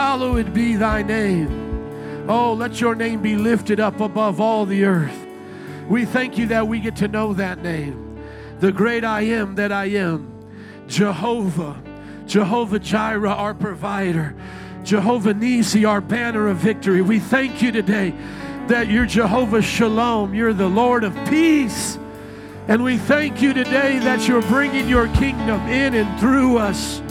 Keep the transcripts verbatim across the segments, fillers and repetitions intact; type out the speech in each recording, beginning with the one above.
hallowed be thy name. Oh, let your name be lifted up above all the earth. We thank you that we get to know that name, the great I am that I am, Jehovah, Jehovah Jireh, our provider, Jehovah Nissi, our banner of victory. We thank you today that you're Jehovah Shalom, you're the Lord of peace. And we thank you today that you're bringing your kingdom in and through us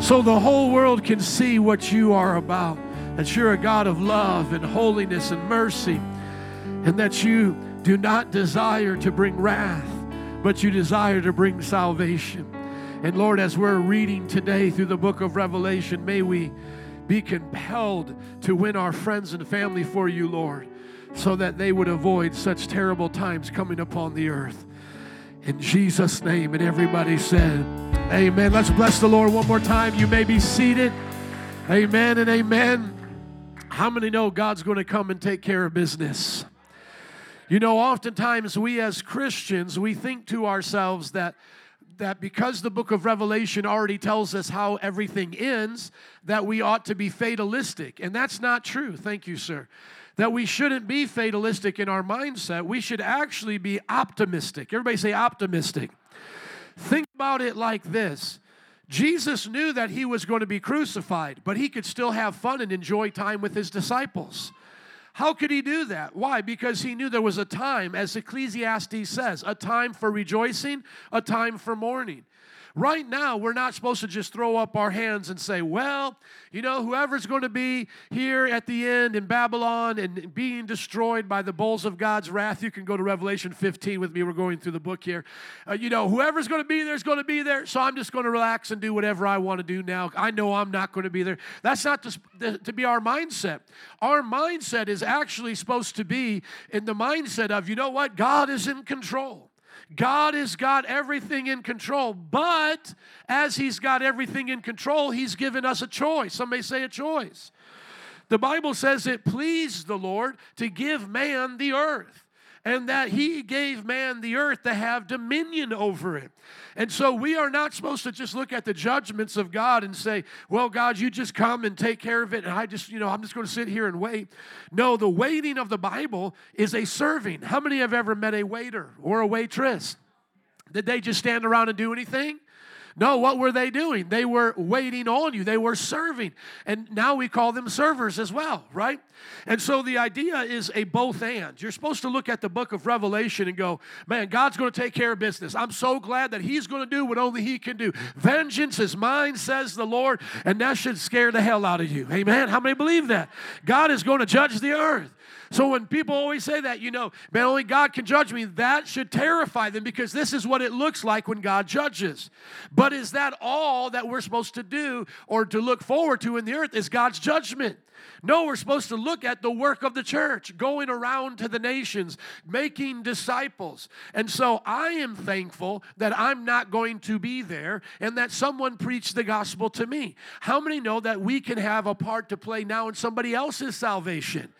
so the whole world can see what you are about, that you're a God of love and holiness and mercy, and that you do not desire to bring wrath, but you desire to bring salvation. And Lord, as we're reading today through the book of Revelation, may we be compelled to win our friends and family for you, Lord, so that they would avoid such terrible times coming upon the earth. In Jesus' name, and everybody said, amen. Let's bless the Lord one more time. You may be seated. Amen and amen. How many know God's going to come and take care of business? You know, oftentimes we as Christians, we think to ourselves that that because the book of Revelation already tells us how everything ends, that we ought to be fatalistic. And that's not true. Thank you, sir. That we shouldn't be fatalistic in our mindset. We should actually be optimistic. Everybody say optimistic. Think about it like this. Jesus knew that he was going to be crucified, but he could still have fun and enjoy time with his disciples. How could he do that? Why? Because he knew there was a time, as Ecclesiastes says, a time for rejoicing, a time for mourning. Right now, we're not supposed to just throw up our hands and say, well, you know, whoever's going to be here at the end in Babylon and being destroyed by the bowls of God's wrath, you can go to Revelation fifteen with me. We're going through the book here. Uh, you know, whoever's going to be there is going to be there, so I'm just going to relax and do whatever I want to do now. I know I'm not going to be there. That's not to, the, to be our mindset. Our mindset is actually supposed to be in the mindset of, you know what, God is in control. God has got everything in control, but as he's got everything in control, he's given us a choice. Some may say a choice. The Bible says it pleased the Lord to give man the earth, and that he gave man the earth to have dominion over it. And so we are not supposed to just look at the judgments of God and say, well, God, you just come and take care of it, and I just, you know, I'm just going to sit here and wait. No, the waiting of the Bible is a serving. How many have ever met a waiter or a waitress? Did they just stand around and do anything? No, what were they doing? They were waiting on you. They were serving. And now we call them servers as well, right? And so the idea is a both and. You're supposed to look at the book of Revelation and go, man, God's going to take care of business. I'm so glad that he's going to do what only he can do. Vengeance is mine, says the Lord, and that should scare the hell out of you. Amen? How many believe that? God is going to judge the earth. So when people always say that, you know, man, only God can judge me, that should terrify them because this is what it looks like when God judges. But is that all that we're supposed to do or to look forward to in the earth is God's judgment? No, we're supposed to look at the work of the church, going around to the nations, making disciples. And so I am thankful that I'm not going to be there and that someone preached the gospel to me. How many know that we can have a part to play now in somebody else's salvation?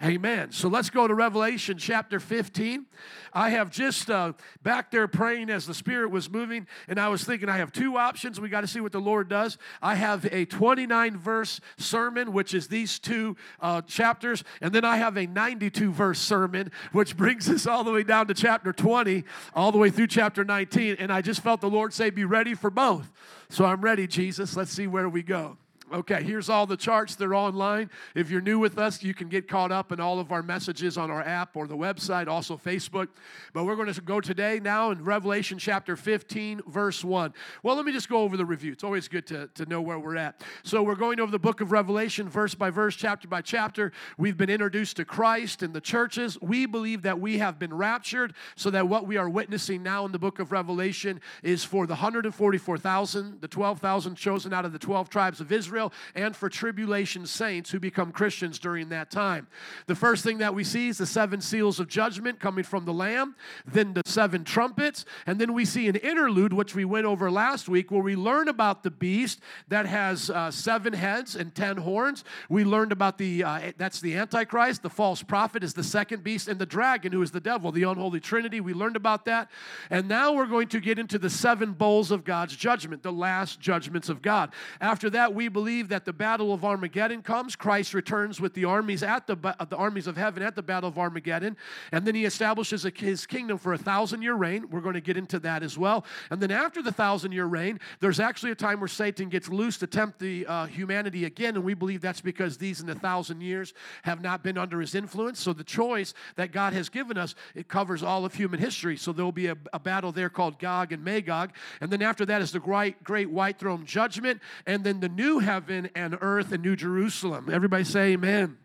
Amen. So let's go to Revelation chapter fifteen. I have just uh, back there praying as the Spirit was moving, and I was thinking I have two options. We got to see what the Lord does. I have a twenty-nine verse sermon, which is these two uh, chapters, and then I have a ninety-two verse sermon, which brings us all the way down to chapter twenty, all the way through chapter nineteen, and I just felt the Lord say, be ready for both. So I'm ready, Jesus. Let's see where we go. Okay, here's all the charts. They're online. If you're new with us, you can get caught up in all of our messages on our app or the website, also Facebook. But we're going to go today now in Revelation chapter fifteen, verse one. Well, let me just go over the review. It's always good to, to know where we're at. So we're going over the book of Revelation, verse by verse, chapter by chapter. We've been introduced to Christ and the churches. We believe that we have been raptured so that what we are witnessing now in the book of Revelation is for the one hundred forty-four thousand, the twelve thousand chosen out of the twelve tribes of Israel, and for tribulation saints who become Christians during that time. The first thing that we see is the seven seals of judgment coming from the Lamb, then the seven trumpets, and then we see an interlude, which we went over last week, where we learn about the beast that has uh, seven heads and ten horns. We learned about the, uh, that's the Antichrist, the false prophet is the second beast, and the dragon, who is the devil, the unholy trinity. We learned about that, and now we're going to get into the seven bowls of God's judgment, the last judgments of God. After that, we believe believe that the battle of Armageddon comes. Christ returns with the armies at the, the armies of heaven at the battle of Armageddon, and then he establishes a, his kingdom for a thousand-year reign. We're going to get into that as well. And then after the thousand-year reign, there's actually a time where Satan gets loose to tempt the uh, humanity again, and we believe that's because these in the thousand years have not been under his influence. So the choice that God has given us, it covers all of human history. So there will be a, a battle there called Gog and Magog, and then after that is the great, great white throne judgment, and then the new heaven and earth and New Jerusalem. Everybody say amen.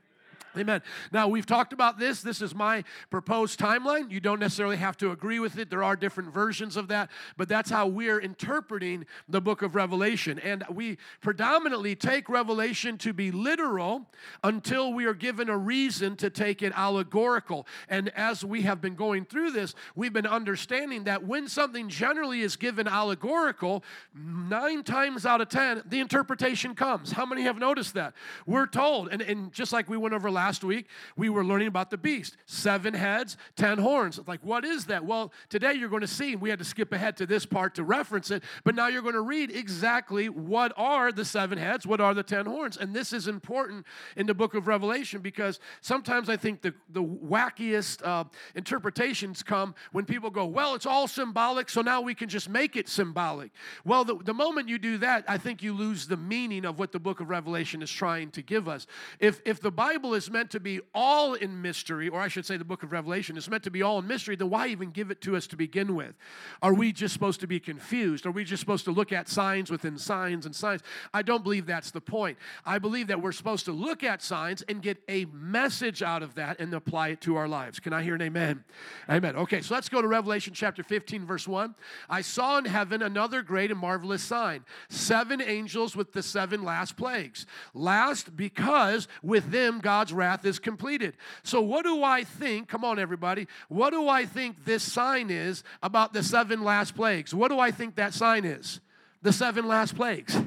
Amen. Now, we've talked about this. This is my proposed timeline. You don't necessarily have to agree with it. There are different versions of that, but that's how we're interpreting the book of Revelation. And we predominantly take Revelation to be literal until we are given a reason to take it allegorical. And as we have been going through this, we've been understanding that when something generally is given allegorical, nine times out of ten, the interpretation comes. How many have noticed that? We're told, and, and just like we went over last Last week, we were learning about the beast. Seven heads, ten horns. It's like, what is that? Well, today you're going to see, we had to skip ahead to this part to reference it, but now you're going to read exactly what are the seven heads, what are the ten horns. And this is important in the book of Revelation because sometimes I think the, the wackiest uh, interpretations come when people go, well, it's all symbolic, so now we can just make it symbolic. Well, the, the moment you do that, I think you lose the meaning of what the book of Revelation is trying to give us. If, if the Bible is meant to be all in mystery, or I should say the book of Revelation is meant to be all in mystery, then why even give it to us to begin with? Are we just supposed to be confused? Are we just supposed to look at signs within signs and signs? I don't believe that's the point. I believe that we're supposed to look at signs and get a message out of that and apply it to our lives. Can I hear an amen? Amen. Okay, so let's go to Revelation chapter fifteen, verse one. I saw in heaven another great and marvelous sign, seven angels with the seven last plagues. Last because with them God's wrath is completed. So what do I think, come on everybody, what do I think this sign is about the seven last plagues? What do I think that sign is? The seven last plagues.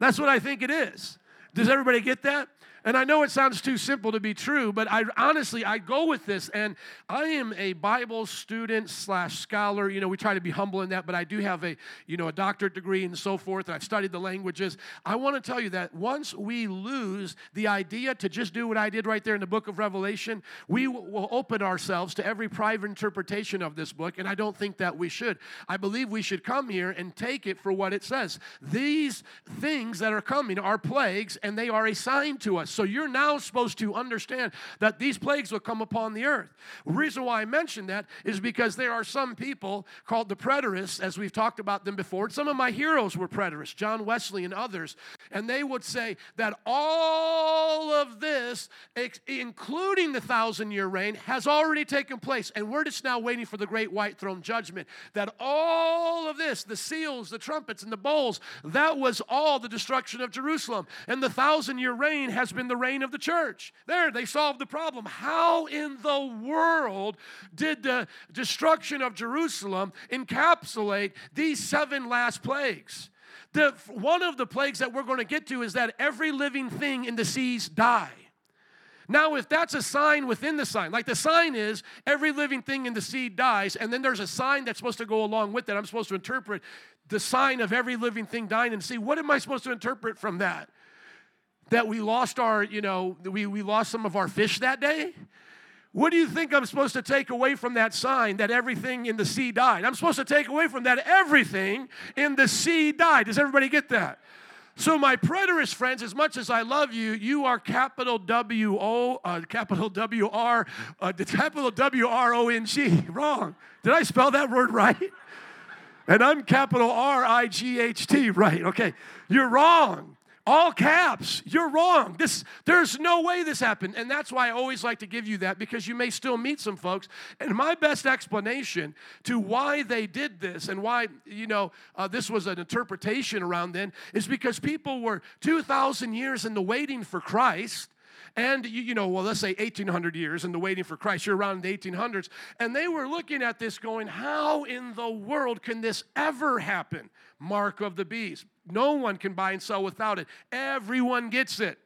That's what I think it is. Does everybody get that? And I know it sounds too simple to be true, but I honestly, I go with this, and I am a Bible student slash scholar. You know, we try to be humble in that, but I do have a, you know, a doctorate degree and so forth, and I've studied the languages. I want to tell you that once we lose the idea to just do what I did right there in the book of Revelation, we will open ourselves to every private interpretation of this book, and I don't think that we should. I believe we should come here and take it for what it says. These things that are coming are plagues, and they are a sign to us. So you're now supposed to understand that these plagues will come upon the earth. The reason why I mention that is because there are some people called the preterists, as we've talked about them before. Some of my heroes were preterists, John Wesley and others, and they would say that all of this, including the thousand-year reign, has already taken place, and we're just now waiting for the great white throne judgment, that all of this, the seals, the trumpets, and the bowls, that was all the destruction of Jerusalem, and the thousand-year reign has been the reign of the church. There, they solved the problem. How in the world did the destruction of Jerusalem encapsulate these seven last plagues? The, one of the plagues that we're going to get to is that every living thing in the seas die. Now, if that's a sign within the sign, like the sign is every living thing in the sea dies, and then there's a sign that's supposed to go along with that. I'm supposed to interpret the sign of every living thing dying in the sea. What am I supposed to interpret from that? That we lost our, you know, we, we lost some of our fish that day? What do you think I'm supposed to take away from that sign that everything in the sea died? I'm supposed to take away from that everything in the sea died. Does everybody get that? So my preterist friends, as much as I love you, you are capital W O, uh, capital W R, uh, capital W R O N G. Wrong. Did I spell that word right? And I'm capital R I G H T, right. Okay. You're wrong. All caps, you're wrong. This, there's no way this happened. And that's why I always like to give you that, because you may still meet some folks. And my best explanation to why they did this and why, you know, uh, this was an interpretation around then is because people were two thousand years in the waiting for Christ. And, you, you know, well, let's say eighteen hundred years in the waiting for Christ. You're around the eighteen hundreds. And they were looking at this going, how in the world can this ever happen? Mark of the beast. No one can buy and sell without it. Everyone gets it.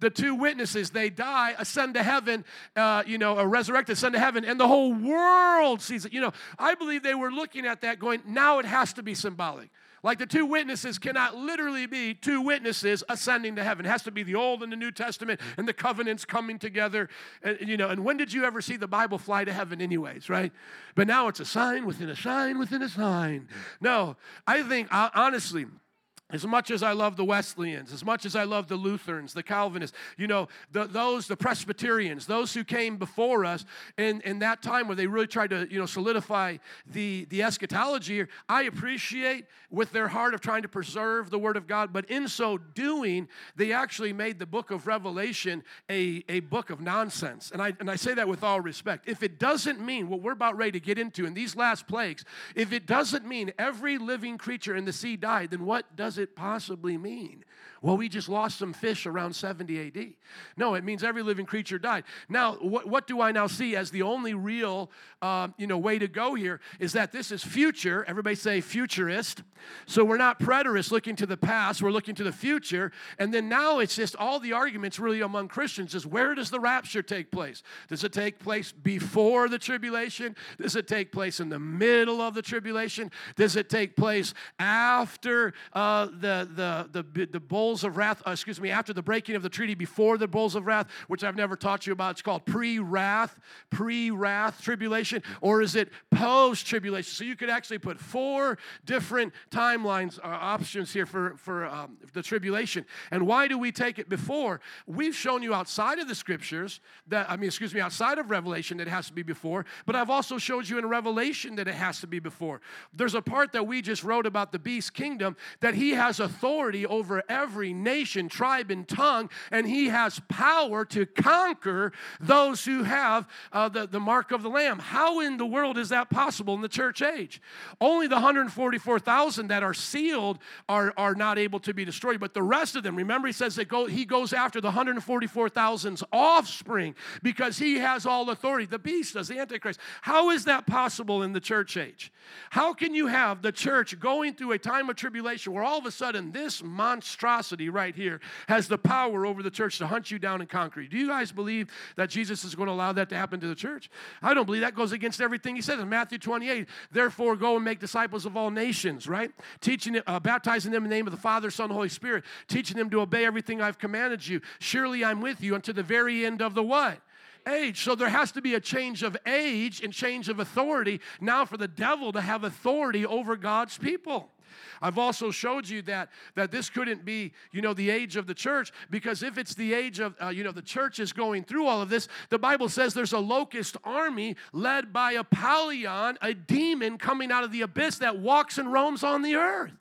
The two witnesses, they die, ascend to heaven, uh, you know, a resurrected, ascend to heaven, and the whole world sees it. You know, I believe they were looking at that going, now it has to be symbolic. Like the two witnesses cannot literally be two witnesses ascending to heaven. It has to be the Old and the New Testament and the covenants coming together. And, you know, and when did you ever see the Bible fly to heaven anyways, right? But now it's a sign within a sign within a sign. No, I think, honestly, as much as I love the Wesleyans, as much as I love the Lutherans, the Calvinists, you know, the, those, the Presbyterians, those who came before us in, in that time where they really tried to, you know, solidify the, the eschatology, I appreciate with their heart of trying to preserve the Word of God, but in so doing, they actually made the book of Revelation a, a book of nonsense. And I, and I say that with all respect. If it doesn't mean what we're about ready to get into in these last plagues, if it doesn't mean every living creature in the sea died, then what does it possibly mean? Well, we just lost some fish around seventy A D. No, it means every living creature died. Now, what, what do I now see as the only real uh, you know, way to go here is that this is future. Everybody say futurist. So we're not preterists looking to the past. We're looking to the future. And then now it's just all the arguments really among Christians is where does the rapture take place? Does it take place before the tribulation? Does it take place in the middle of the tribulation? Does it take place after uh, The, the the the bowls of wrath, uh, excuse me, after the breaking of the treaty, before the bowls of wrath, which I've never taught you about. It's called pre-wrath, pre-wrath tribulation, or is it post-tribulation? So you could actually put four different timelines or options here for, for um, the tribulation. And why do we take it before? We've shown you outside of the scriptures, that I mean, excuse me, outside of Revelation that it has to be before, but I've also showed you in Revelation that it has to be before. There's a part that we just wrote about the beast kingdom that he has authority over every nation, tribe, and tongue, and he has power to conquer those who have uh, the, the mark of the Lamb. How in the world is that possible in the church age? Only the one hundred forty-four thousand that are sealed are, are not able to be destroyed, but the rest of them, remember he says that go, he goes after the one hundred forty-four thousand's offspring because he has all authority. The beast does, the Antichrist. How is that possible in the church age? How can you have the church going through a time of tribulation where all All of a sudden, this monstrosity right here has the power over the church to hunt you down and conquer you? Do you guys believe that Jesus is going to allow that to happen to the church? I don't believe that goes against everything he says in Matthew twenty-eight. Therefore, go and make disciples of all nations, right? Teaching, uh, baptizing them in the name of the Father, Son, Holy Spirit, teaching them to obey everything I've commanded you. Surely I'm with you unto the very end of the what? Age. So there has to be a change of age and change of authority now for the devil to have authority over God's people. I've also showed you that that this couldn't be, you know, the age of the church, because if it's the age of, uh, you know, the church is going through all of this, the Bible says there's a locust army led by Apollyon, a demon coming out of the abyss that walks and roams on the earth.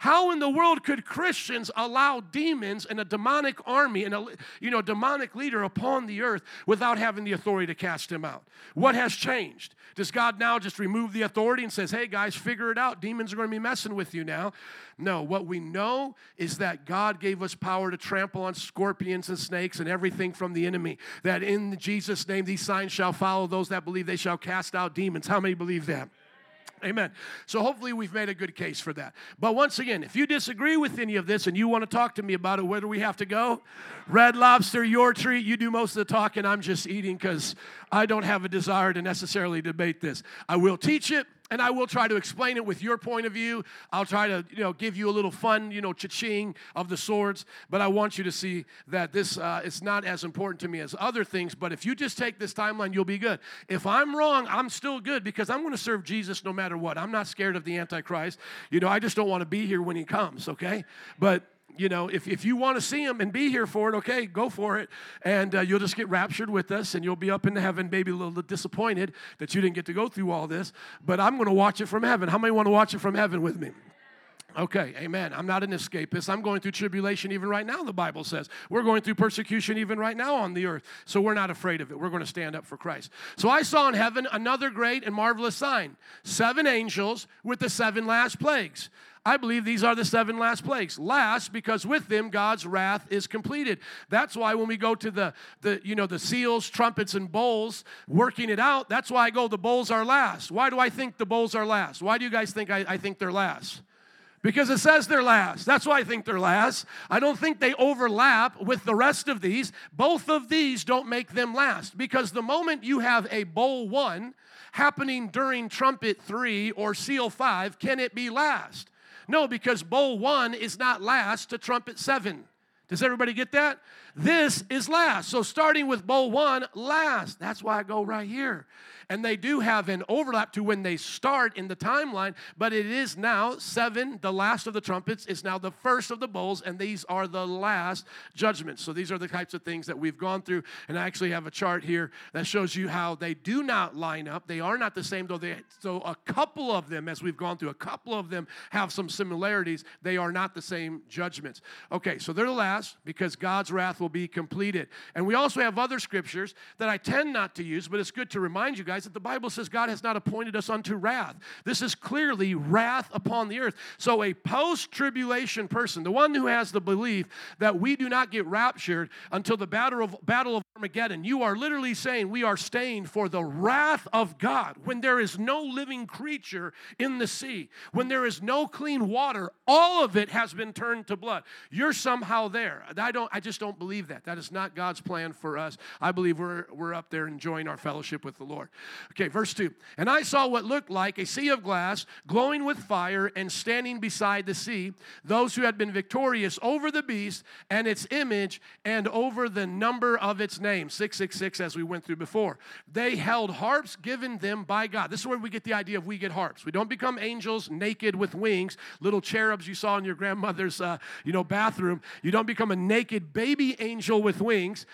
How in the world could Christians allow demons and a demonic army and a, you know, demonic leader upon the earth without having the authority to cast him out? What has changed? Does God now just remove the authority and says, hey guys, figure it out. Demons are going to be messing with you now. No, what we know is that God gave us power to trample on scorpions and snakes and everything from the enemy, that in Jesus' name these signs shall follow those that believe, they shall cast out demons. How many believe that? Amen. So hopefully we've made a good case for that. But once again, if you disagree with any of this and you want to talk to me about it, where do we have to go? Red Lobster, your treat. You do most of the talking. I'm just eating because I don't have a desire to necessarily debate this. I will teach it. And I will try to explain it with your point of view. I'll try to, you know, give you a little fun, you know, cha-ching of the swords. But I want you to see that this uh, is not as important to me as other things. But if you just take this timeline, you'll be good. If I'm wrong, I'm still good because I'm going to serve Jesus no matter what. I'm not scared of the Antichrist. You know, I just don't want to be here when he comes, okay? But, you know, if, if you want to see him and be here for it, okay, go for it. And uh, you'll just get raptured with us, and you'll be up in heaven, maybe a little disappointed that you didn't get to go through all this. But I'm going to watch it from heaven. How many want to watch it from heaven with me? Okay, amen. I'm not an escapist. I'm going through tribulation even right now, the Bible says. We're going through persecution even right now on the earth. So we're not afraid of it. We're going to stand up for Christ. So I saw in heaven another great and marvelous sign, seven angels with the seven last plagues. I believe these are the seven last plagues. Last, because with them God's wrath is completed. That's why when we go to the, the you know, the seals, trumpets, and bowls, working it out, that's why I go the bowls are last. Why do I think the bowls are last? Why do you guys think I, I think they're last? Because it says they're last. That's why I think they're last. I don't think they overlap with the rest of these. Both of these don't make them last. Because the moment you have a bowl one happening during trumpet three or seal five, can it be last? No, because bowl one is not last to trumpet seven. Does everybody get that? This is last. So starting with bowl one, last. That's why I go right here. And they do have an overlap to when they start in the timeline, but it is now seven, the last of the trumpets, is now the first of the bowls, and these are the last judgments. So these are the types of things that we've gone through, and I actually have a chart here that shows you how they do not line up. They are not the same, though they, so a couple of them, as we've gone through, a couple of them have some similarities. They are not the same judgments. Okay, so they're the last, because God's wrath will be completed. And we also have other scriptures that I tend not to use, but it's good to remind you guys that the Bible says God has not appointed us unto wrath. This is clearly wrath upon the earth. So a post-tribulation person, the one who has the belief that we do not get raptured until the battle of, battle of Armageddon, you are literally saying we are staying for the wrath of God when there is no living creature in the sea, when there is no clean water, all of it has been turned to blood. You're somehow there. I don't. I just don't believe that. That is not God's plan for us. I believe we're we're up there enjoying our fellowship with the Lord. Okay, verse two. And I saw what looked like a sea of glass glowing with fire, and standing beside the sea, those who had been victorious over the beast and its image, and over the number of its name, six six six, as we went through before. They held harps given them by God. This is where we get the idea of we get harps. We don't become angels naked with wings, little cherubs you saw in your grandmother's uh, you know bathroom. You don't become a naked baby angel with wings,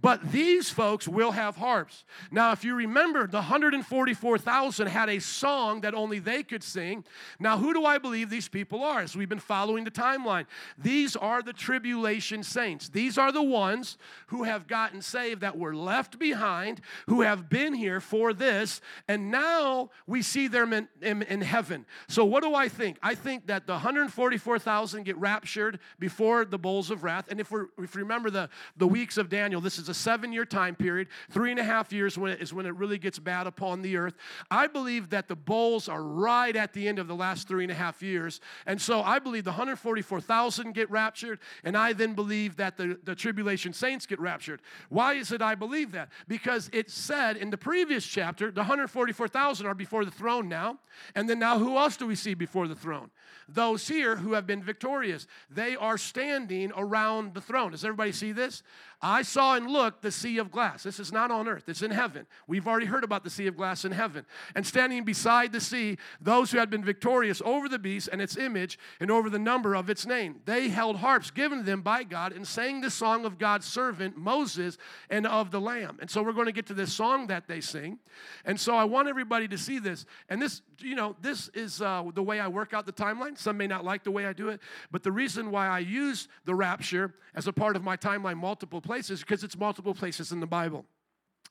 but these folks will have harps. Now, if you remember, the one hundred forty-four thousand had a song that only they could sing. Now, who do I believe these people are? As we've been following the timeline, these are the tribulation saints. These are the ones who have gotten saved, that were left behind, who have been here for this, and now we see them in, in, in heaven. So what do I think? I think that the one hundred forty-four thousand get raptured before the bowls of wrath. And if, we're, if you remember the, the weeks of Daniel, this is It's a seven-year time period. Three and a half years when it is when it really gets bad upon the earth. I believe that the bowls are right at the end of the last three and a half years. And so I believe the one hundred forty-four thousand get raptured, and I then believe that the, the tribulation saints get raptured. Why is it I believe that? Because it said in the previous chapter, the one hundred forty-four thousand are before the throne now. And then now who else do we see before the throne? Those here who have been victorious. They are standing around the throne. Does everybody see this? I saw and looked the sea of glass. This is not on earth. It's in heaven. We've already heard about the sea of glass in heaven. And standing beside the sea, those who had been victorious over the beast and its image, and over the number of its name. They held harps given them by God, and sang the song of God's servant Moses and of the Lamb. And so we're going to get to this song that they sing. And so I want everybody to see this. And this, you know, this is uh, the way I work out the timeline. Some may not like the way I do it, but the reason why I use the rapture as a part of my timeline multiple places places because it's multiple places in the Bible.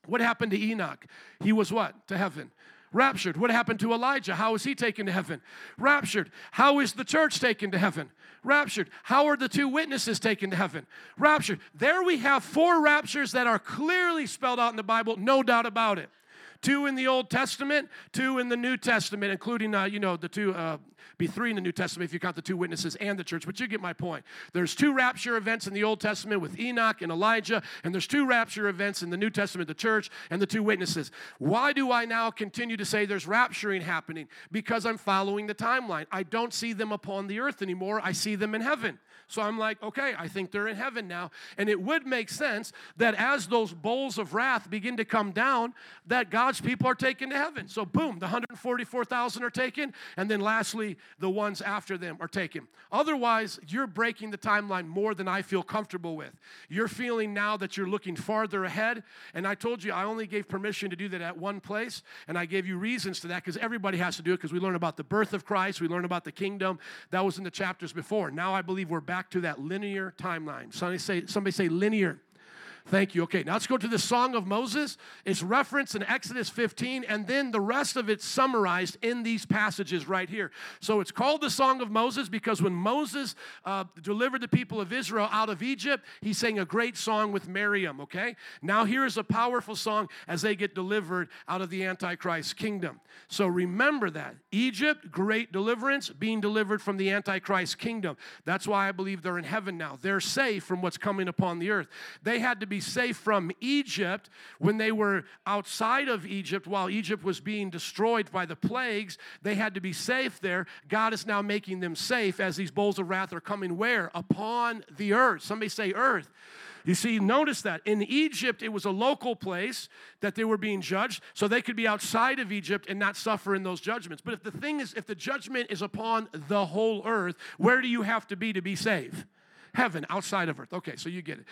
What happened to Enoch? He was what? To heaven. Raptured. What happened to Elijah? How is he taken to heaven? Raptured. How is the church taken to heaven? Raptured. How are the two witnesses taken to heaven? Raptured. There we have four raptures that are clearly spelled out in the Bible, no doubt about it. Two in the Old Testament, two in the New Testament, including, uh, you know, the two, uh, be three in the New Testament if you count the two witnesses and the church, but you get my point. There's two rapture events in the Old Testament with Enoch and Elijah, and there's two rapture events in the New Testament, the church and the two witnesses. Why do I now continue to say there's rapturing happening? Because I'm following the timeline. I don't see them upon the earth anymore. I see them in heaven. So I'm like, okay, I think they're in heaven now. And it would make sense that as those bowls of wrath begin to come down, that God's people are taken to heaven. So boom, the one hundred forty-four thousand are taken, and then lastly, the ones after them are taken. Otherwise, you're breaking the timeline more than I feel comfortable with. You're feeling now that you're looking farther ahead, and I told you I only gave permission to do that at one place, and I gave you reasons to that because everybody has to do it, because we learn about the birth of Christ, we learn about the kingdom. That was in the chapters before. Now I believe we're back to that linear timeline. Somebody say, somebody say linear. Thank you. Okay, now let's go to the Song of Moses. It's referenced in Exodus fifteen, and then the rest of it's summarized in these passages right here. So it's called the Song of Moses because when Moses uh, delivered the people of Israel out of Egypt, he sang a great song with Miriam, okay? Now here is a powerful song as they get delivered out of the Antichrist kingdom. So remember that. Egypt, great deliverance, being delivered from the Antichrist kingdom. That's why I believe they're in heaven now. They're safe from what's coming upon the earth. They had to be safe from Egypt when they were outside of Egypt while Egypt was being destroyed by the plagues. They had to be safe there. God is now making them safe as these bowls of wrath are coming where? Upon the earth. Somebody say earth. You see, notice that. In Egypt, it was a local place that they were being judged, so they could be outside of Egypt and not suffer in those judgments. But if the thing is, if the judgment is upon the whole earth, where do you have to be to be safe? Heaven, outside of earth. Okay, so you get it.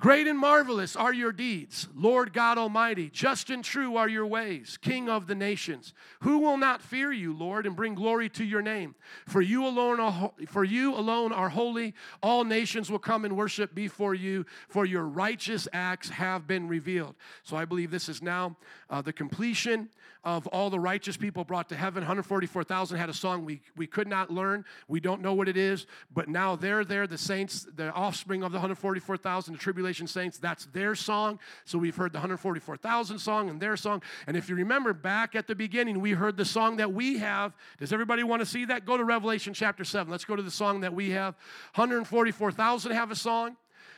Great and marvelous are your deeds, Lord God Almighty. Just and true are your ways, King of the nations. Who will not fear you, Lord, and bring glory to your name? For you alone are, for you alone are holy. All nations will come and worship before you, for your righteous acts have been revealed. So I believe this is now uh, the completion of all the righteous people brought to heaven. one hundred forty-four thousand had a song we, we could not learn. We don't know what it is, but now they're there, the saints, the offspring of the one hundred forty-four thousand, the tribulation saints, that's their song. So we've heard the one hundred forty-four thousand song and their song. And if you remember back at the beginning, we heard the song that we have. Does everybody want to see that? Go to Revelation chapter seven. Let's go to the song that we have. one hundred forty-four thousand have a song.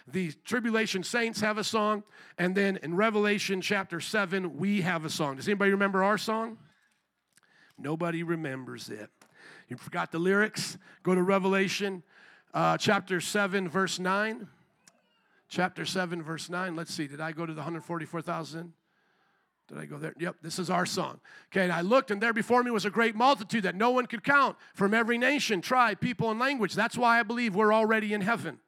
The tribulation saints have a song, and then in Revelation chapter seven, we have a song. Does anybody remember our song? Nobody remembers it. You forgot the lyrics? Go to Revelation uh, chapter seven, verse nine. Chapter seven, verse nine. Let's see. Did I go to the one hundred forty-four thousand? Did I go there? Yep, this is our song. Okay, and I looked, and there before me was a great multitude that no one could count from every nation, tribe, people, and language. That's why I believe we're already in heaven.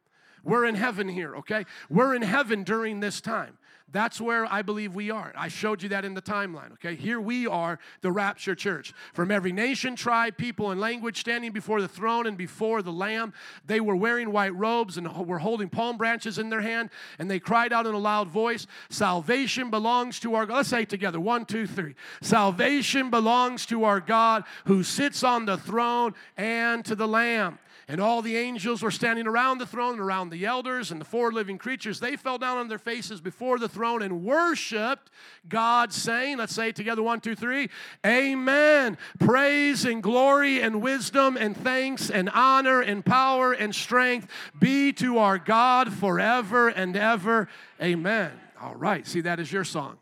We're in heaven here, okay? We're in heaven during this time. That's where I believe we are. I showed you that in the timeline, okay? Here we are, the rapture church. From every nation, tribe, people, and language, standing before the throne and before the Lamb. They were wearing white robes and were holding palm branches in their hand, and they cried out in a loud voice, salvation belongs to our God. Let's say it together, one, two, three. Salvation belongs to our God who sits on the throne and to the Lamb. And all the angels were standing around the throne and around the elders and the four living creatures. They fell down on their faces before the throne and worshiped God, saying, let's say it together, one, two, three, amen. Praise and glory and wisdom and thanks and honor and power and strength be to our God forever and ever. Amen. All right. See, that is your song.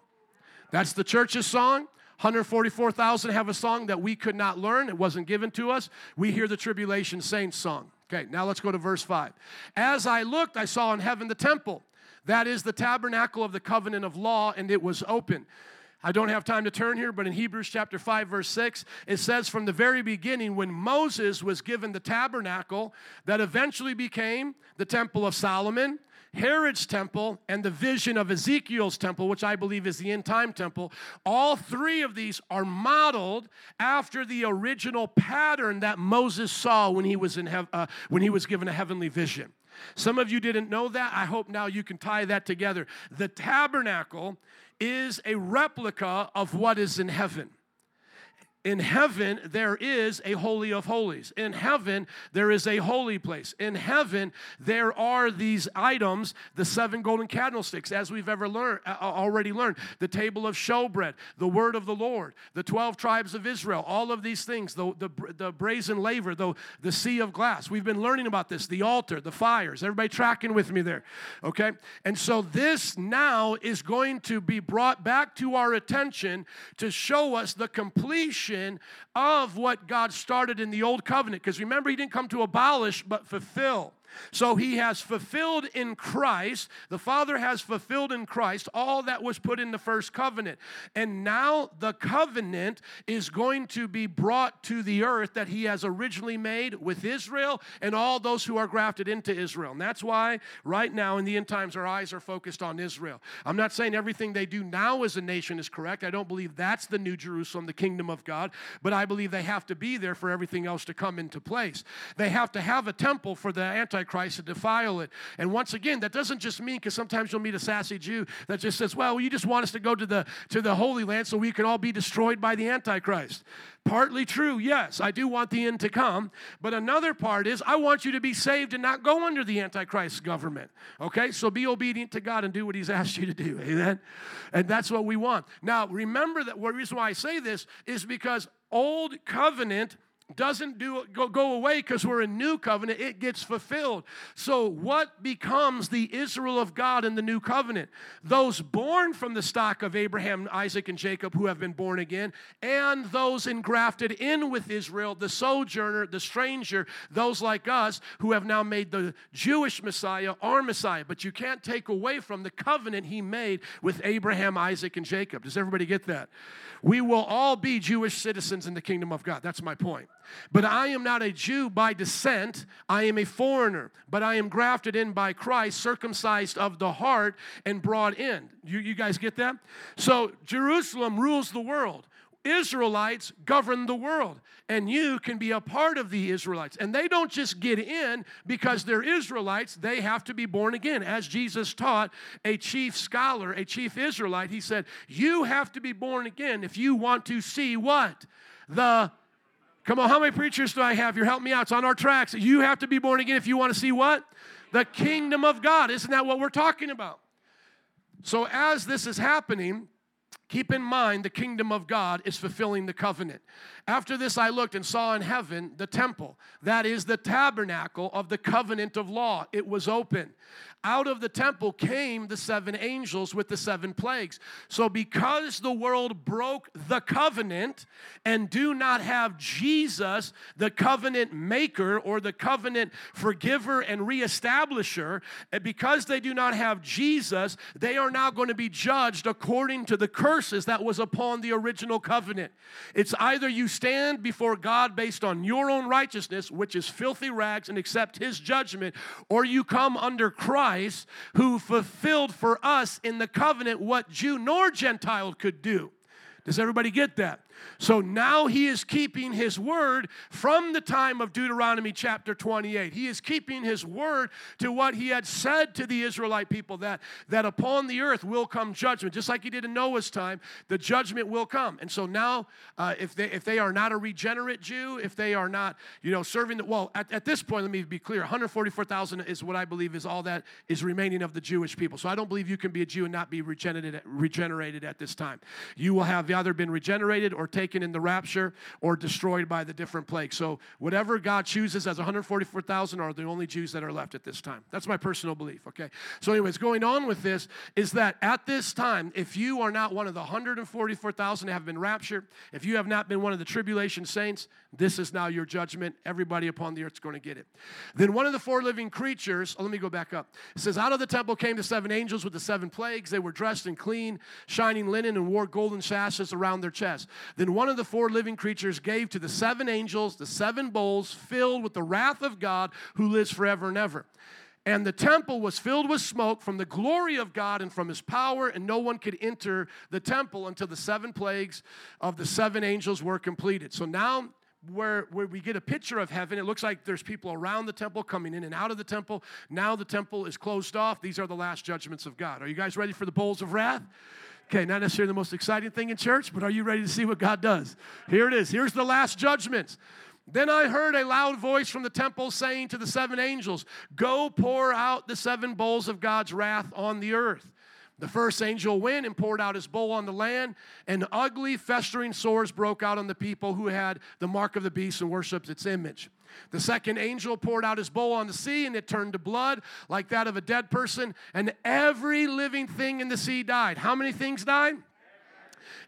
That's the church's song. one hundred forty-four thousand have a song that we could not learn. It wasn't given to us. We hear the tribulation saints song. Okay, now let's go to verse five. As I looked, I saw in heaven the temple. That is the tabernacle of the covenant of law, and it was open. I don't have time to turn here, but in Hebrews chapter five, verse six, it says from the very beginning when Moses was given the tabernacle that eventually became the temple of Solomon, Herod's temple, and the vision of Ezekiel's temple, which I believe is the end-time temple, all three of these are modeled after the original pattern that Moses saw when he was in hev- uh, when he was given a heavenly vision. Some of you didn't know that. I hope now you can tie that together. The tabernacle is a replica of what is in heaven. In heaven, there is a holy of holies. In heaven, there is a holy place. In heaven, there are these items, the seven golden candlesticks, as we've ever learned, already learned, the table of showbread, the word of the Lord, the twelve tribes of Israel, all of these things, the, the, the brazen laver, the, the sea of glass. We've been learning about this, the altar, the fires. Everybody tracking with me there, okay? And so this now is going to be brought back to our attention to show us the completion of what God started in the old covenant. Because remember, he didn't come to abolish, but fulfill. So he has fulfilled in Christ, the Father has fulfilled in Christ all that was put in the first covenant. And now the covenant is going to be brought to the earth that he has originally made with Israel and all those who are grafted into Israel. And that's why right now in the end times our eyes are focused on Israel. I'm not saying everything they do now as a nation is correct. I don't believe that's the New Jerusalem, the kingdom of God. But I believe they have to be there for everything else to come into place. They have to have a temple for the anti Christ to defile it. And once again, that doesn't just mean, because sometimes you'll meet a sassy Jew that just says, well, you just want us to go to the to the Holy Land so we can all be destroyed by the Antichrist. Partly true, yes, I do want the end to come, but another part is I want you to be saved and not go under the Antichrist government, okay? So be obedient to God and do what he's asked you to do, amen? And that's what we want. Now, remember that the reason why I say this is because old covenant doesn't do go, go away because we're in new covenant. It gets fulfilled. So what becomes the Israel of God in the new covenant? Those born from the stock of Abraham, Isaac, and Jacob who have been born again, and those engrafted in with Israel, the sojourner, the stranger, those like us who have now made the Jewish Messiah our Messiah. But you can't take away from the covenant he made with Abraham, Isaac, and Jacob. Does everybody get that? We will all be Jewish citizens in the kingdom of God. That's my point. But I am not a Jew by descent. I am a foreigner, but I am grafted in by Christ, circumcised of the heart, and brought in. You, you guys get that? So Jerusalem rules the world. Israelites govern the world, and you can be a part of the Israelites. And they don't just get in because they're Israelites. They have to be born again. As Jesus taught a chief scholar, a chief Israelite, he said, you have to be born again if you want to see what? The, come on, how many preachers do I have here? Help me out. It's on our tracks. You have to be born again if you want to see what? The kingdom of God. Isn't that what we're talking about? So as this is happening, keep in mind the kingdom of God is fulfilling the covenant. After this I looked and saw in heaven the temple, that is the tabernacle of the covenant of law. It was open. Out of the temple came the seven angels with the seven plagues. So because the world broke the covenant and do not have Jesus, the covenant maker or the covenant forgiver and reestablisher, because they do not have Jesus, they are now going to be judged according to the curse that was upon the original covenant. It's either you stand before God based on your own righteousness, which is filthy rags, and accept his judgment, or you come under Christ, who fulfilled for us in the covenant what Jew nor Gentile could do. Does everybody get that? So now he is keeping his word from the time of Deuteronomy chapter twenty-eight. He is keeping his word to what he had said to the Israelite people, that, that upon the earth will come judgment. Just like he did in Noah's time, the judgment will come. And so now, uh, if they if they are not a regenerate Jew, if they are not, you know, serving the, well, at, at this point, let me be clear, one hundred forty-four thousand is what I believe is all that is remaining of the Jewish people. So I don't believe you can be a Jew and not be regenerated, regenerated at this time. You will have either been regenerated or taken in the rapture or destroyed by the different plagues. So whatever God chooses as one hundred forty-four thousand are the only Jews that are left at this time. That's my personal belief, okay? So anyways, going on with this is that at this time, if you are not one of the one hundred forty-four thousand that have been raptured, if you have not been one of the tribulation saints, this is now your judgment. Everybody upon the earth is going to get it. Then one of the four living creatures, oh, let me go back up. It says, out of the temple came the seven angels with the seven plagues. They were dressed in clean, shining linen and wore golden sashes around their chests. Then one of the four living creatures gave to the seven angels the seven bowls filled with the wrath of God who lives forever and ever. And the temple was filled with smoke from the glory of God and from his power, and no one could enter the temple until the seven plagues of the seven angels were completed. So now Where, where we get a picture of heaven, it looks like there's people around the temple coming in and out of the temple. Now the temple is closed off. These are the last judgments of God. Are you guys ready for the bowls of wrath? Okay, not necessarily the most exciting thing in church, but are you ready to see what God does? Here it is. Here's the last judgments. Then I heard a loud voice from the temple saying to the seven angels, go pour out the seven bowls of God's wrath on the earth. The first angel went and poured out his bowl on the land, and ugly, festering sores broke out on the people who had the mark of the beast and worshipped its image. The second angel poured out his bowl on the sea, and it turned to blood like that of a dead person, and every living thing in the sea died. How many things died?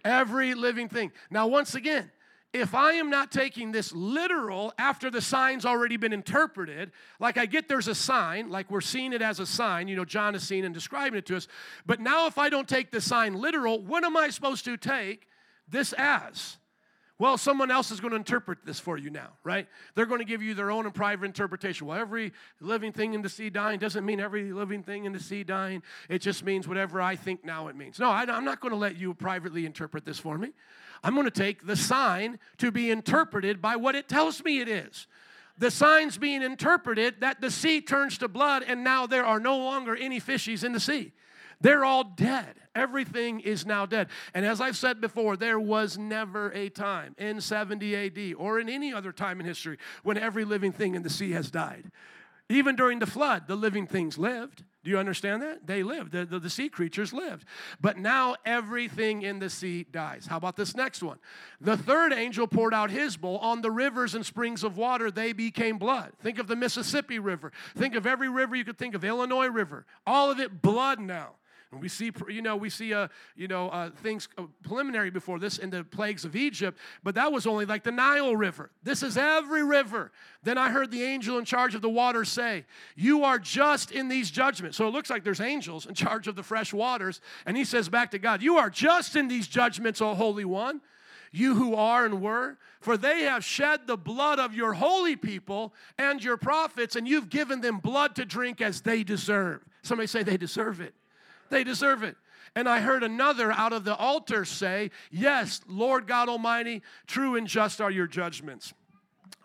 Every living thing. Now, once again, if I am not taking this literal after the sign's already been interpreted, like I get there's a sign, like we're seeing it as a sign, you know, John is seeing and describing it to us, but now if I don't take the sign literal, what am I supposed to take this as? Well, someone else is going to interpret this for you now, right? They're going to give you their own and private interpretation. Well, every living thing in the sea dying doesn't mean every living thing in the sea dying. It just means whatever I think now it means. No, I'm not going to let you privately interpret this for me. I'm going to take the sign to be interpreted by what it tells me it is. The sign's being interpreted that the sea turns to blood, and now there are no longer any fishies in the sea. They're all dead. Everything is now dead. And as I've said before, there was never a time in seventy A D or in any other time in history when every living thing in the sea has died. Even during the flood, the living things lived. Do you understand that? They lived. The, the, the sea creatures lived. But now everything in the sea dies. How about this next one? The third angel poured out his bowl. On the rivers and springs of water, they became blood. Think of the Mississippi River. Think of every river you could think of, Illinois River. All of it blood now. And we see, you know, we see, uh, you know, uh, things uh, preliminary before this in the plagues of Egypt, but that was only like the Nile River. This is every river. Then I heard the angel in charge of the water say, "You are just in these judgments." So it looks like there's angels in charge of the fresh waters, and he says back to God, "You are just in these judgments, O Holy One, you who are and were, for they have shed the blood of your holy people and your prophets, and you've given them blood to drink as they deserve." Somebody say they deserve it. They deserve it. And I heard another out of the altar say, "Yes, Lord God Almighty, true and just are your judgments."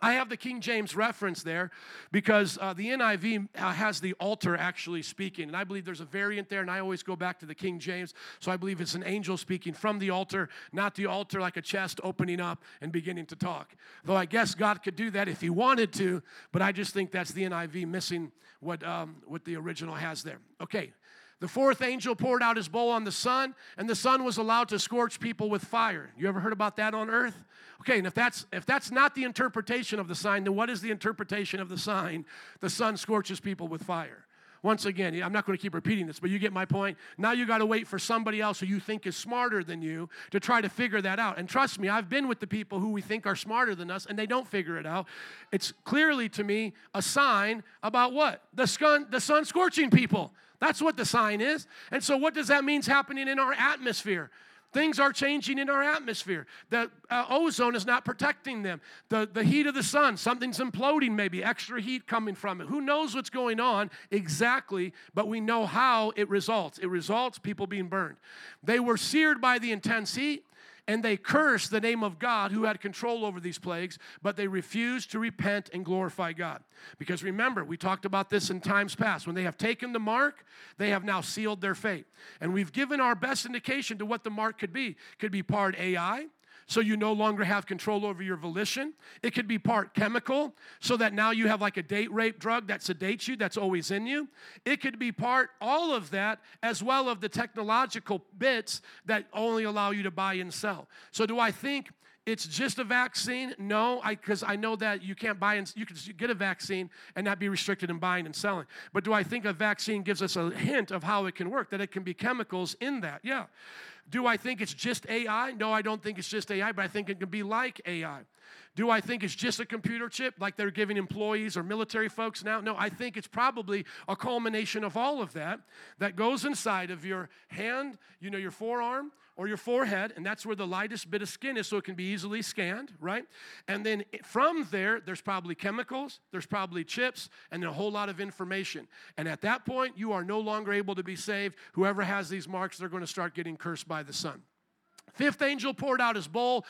I have the King James reference there because uh, the N I V uh, has the altar actually speaking. And I believe there's a variant there, and I always go back to the King James. So I believe it's an angel speaking from the altar, not the altar like a chest opening up and beginning to talk. Though I guess God could do that if he wanted to, but I just think that's the N I V missing what, um, what the original has there. Okay. The fourth angel poured out his bowl on the sun, and the sun was allowed to scorch people with fire. You ever heard about that on earth? Okay, and if that's if that's not the interpretation of the sign, then what is the interpretation of the sign? The sun scorches people with fire. Once again, I'm not going to keep repeating this, but you get my point. Now you got to wait for somebody else who you think is smarter than you to try to figure that out. And trust me, I've been with the people who we think are smarter than us, and they don't figure it out. It's clearly, to me, a sign about what? The sun, the sun scorching people. That's what the sign is. And so what does that mean is happening in our atmosphere? Things are changing in our atmosphere. The uh, ozone is not protecting them. The, the heat of the sun, something's imploding maybe, extra heat coming from it. Who knows what's going on exactly, but we know how it results. It results people being burned. They were seared by the intense heat, and they cursed the name of God who had control over these plagues, but they refused to repent and glorify God. Because remember, we talked about this in times past. When they have taken the mark, they have now sealed their fate. And we've given our best indication to what the mark could be. It could be part A I, so you no longer have control over your volition. It could be part chemical, so that now you have like a date rape drug that sedates you, that's always in you. It could be part all of that, as well of the technological bits that only allow you to buy and sell. So do I think it's just a vaccine? No, because I, I know that you can't buy and you can get a vaccine and not be restricted in buying and selling. But do I think a vaccine gives us a hint of how it can work, that it can be chemicals in that? Yeah. Do I think it's just A I? No, I don't think it's just A I, but I think it can be like A I. Do I think it's just a computer chip like they're giving employees or military folks now? No, I think it's probably a culmination of all of that that goes inside of your hand, you know, your forearm or your forehead, and that's where the lightest bit of skin is so it can be easily scanned, right? And then from there, there's probably chemicals, there's probably chips, and a whole lot of information. And at that point, you are no longer able to be saved. Whoever has these marks, they're going to start getting cursed by the sun. Fifth angel poured out his bowl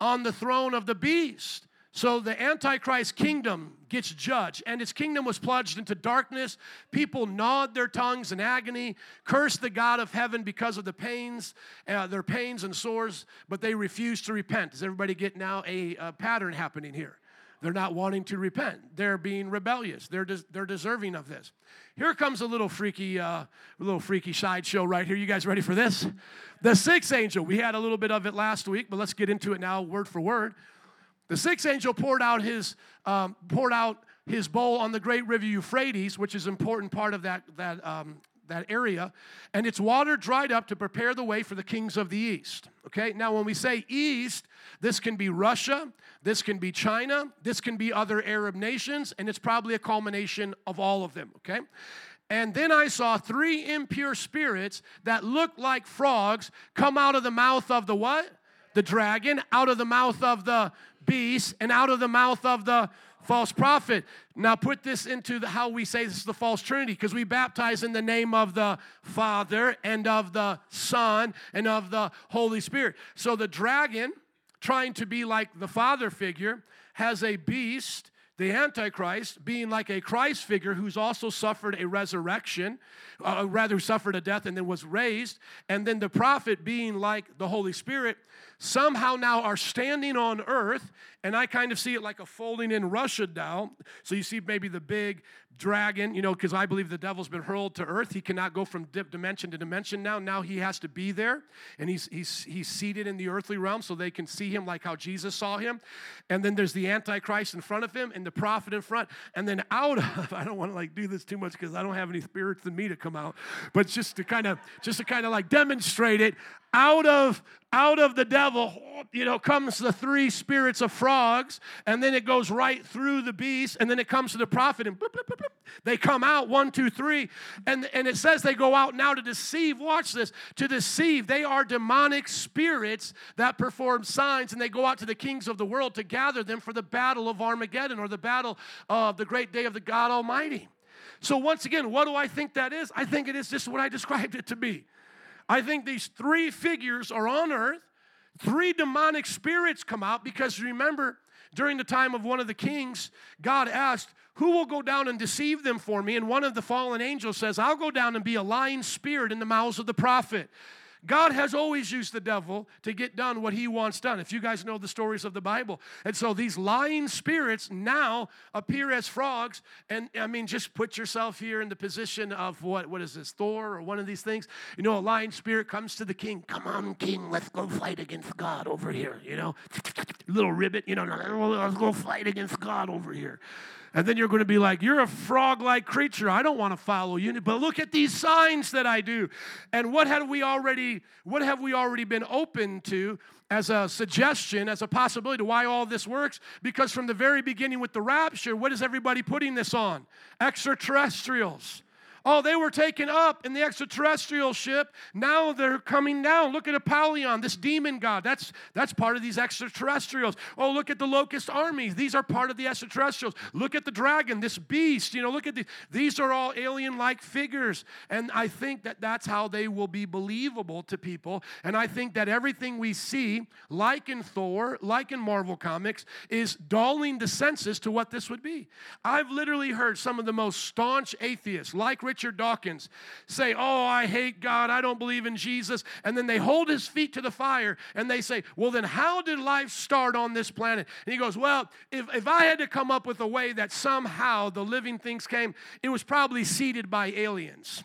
on the throne of the beast. So the Antichrist kingdom gets judged, and its kingdom was plunged into darkness. People gnawed their tongues in agony, cursed the God of heaven because of the pains, uh, their pains and sores, but they refused to repent. Does everybody get now a, a pattern happening here? They're not wanting to repent. They're being rebellious. They're des- they're deserving of this. Here comes a little freaky, uh, little freaky sideshow right here. You guys ready for this? The sixth angel. We had a little bit of it last week, but let's get into it now, word for word. The sixth angel poured out his um, poured out his bowl on the great river Euphrates, which is an important part of that that um, that area, and its water dried up to prepare the way for the kings of the east. Okay, now when we say east, this can be Russia, this can be China, this can be other Arab nations, and it's probably a culmination of all of them, okay? And then I saw three impure spirits that looked like frogs come out of the mouth of the what? The dragon, out of the mouth of the beast, and out of the mouth of the false prophet. Now put this into the, how we say this is the false trinity, because we baptize in the name of the Father and of the Son and of the Holy Spirit. So the dragon, trying to be like the father figure, has a beast, the Antichrist, being like a Christ figure who's also suffered a resurrection, uh, rather suffered a death and then was raised, and then the prophet being like the Holy Spirit, somehow now are standing on earth, and I kind of see it like a folding in Russia now. So you see maybe the big dragon, you know, because I believe the devil's been hurled to earth. He cannot go from dimension to dimension now. Now he has to be there, and he's he's he's seated in the earthly realm so they can see him like how Jesus saw him. And then there's the Antichrist in front of him and the prophet in front. And then out of, I don't want to like do this too much because I don't have any spirits in me to come out, but just to kind of just to kind of like demonstrate it, out of out of the devil, you know, comes the three spirits of frogs, and then it goes right through the beast, and then it comes to the prophet, and bloop, bloop, bloop, bloop. They come out, one, two, three, and, and it says they go out now to deceive. Watch this, to deceive. They are demonic spirits that perform signs, and they go out to the kings of the world to gather them for the battle of Armageddon, or the battle of the great day of the God Almighty. So once again, what do I think that is? I think it is just what I described it to be. I think these three figures are on earth. Three demonic spirits come out because, remember, during the time of one of the kings, God asked, who will go down and deceive them for me? And one of the fallen angels says, I'll go down and be a lying spirit in the mouths of the prophet. God has always used the devil to get done what he wants done, if you guys know the stories of the Bible. And so these lying spirits now appear as frogs. And, I mean, just put yourself here in the position of, what? what is this, Thor or one of these things? You know, a lying spirit comes to the king. Come on, king, let's go fight against God over here, you know. Little ribbit, you know, let's go fight against God over here. And then you're going to be like, you're a frog-like creature. I don't want to follow you. But look at these signs that I do. And what have we already, what have we already been open to as a suggestion, as a possibility to why all this works? Because from the very beginning with the rapture, what is everybody putting this on? Extraterrestrials. Oh, they were taken up in the extraterrestrial ship. Now they're coming down. Look at Apollyon, this demon god. That's that's part of these extraterrestrials. Oh, look at the locust armies. These are part of the extraterrestrials. Look at the dragon, this beast. You know, look at these. These are all alien-like figures. And I think that that's how they will be believable to people. And I think that everything we see, like in Thor, like in Marvel Comics, is dulling the senses to what this would be. I've literally heard some of the most staunch atheists, like Richard Dawkins, say, oh, I hate God, I don't believe in Jesus, and then they hold his feet to the fire, and they say, well, then how did life start on this planet? And he goes, well, if, if I had to come up with a way that somehow the living things came, it was probably seeded by aliens.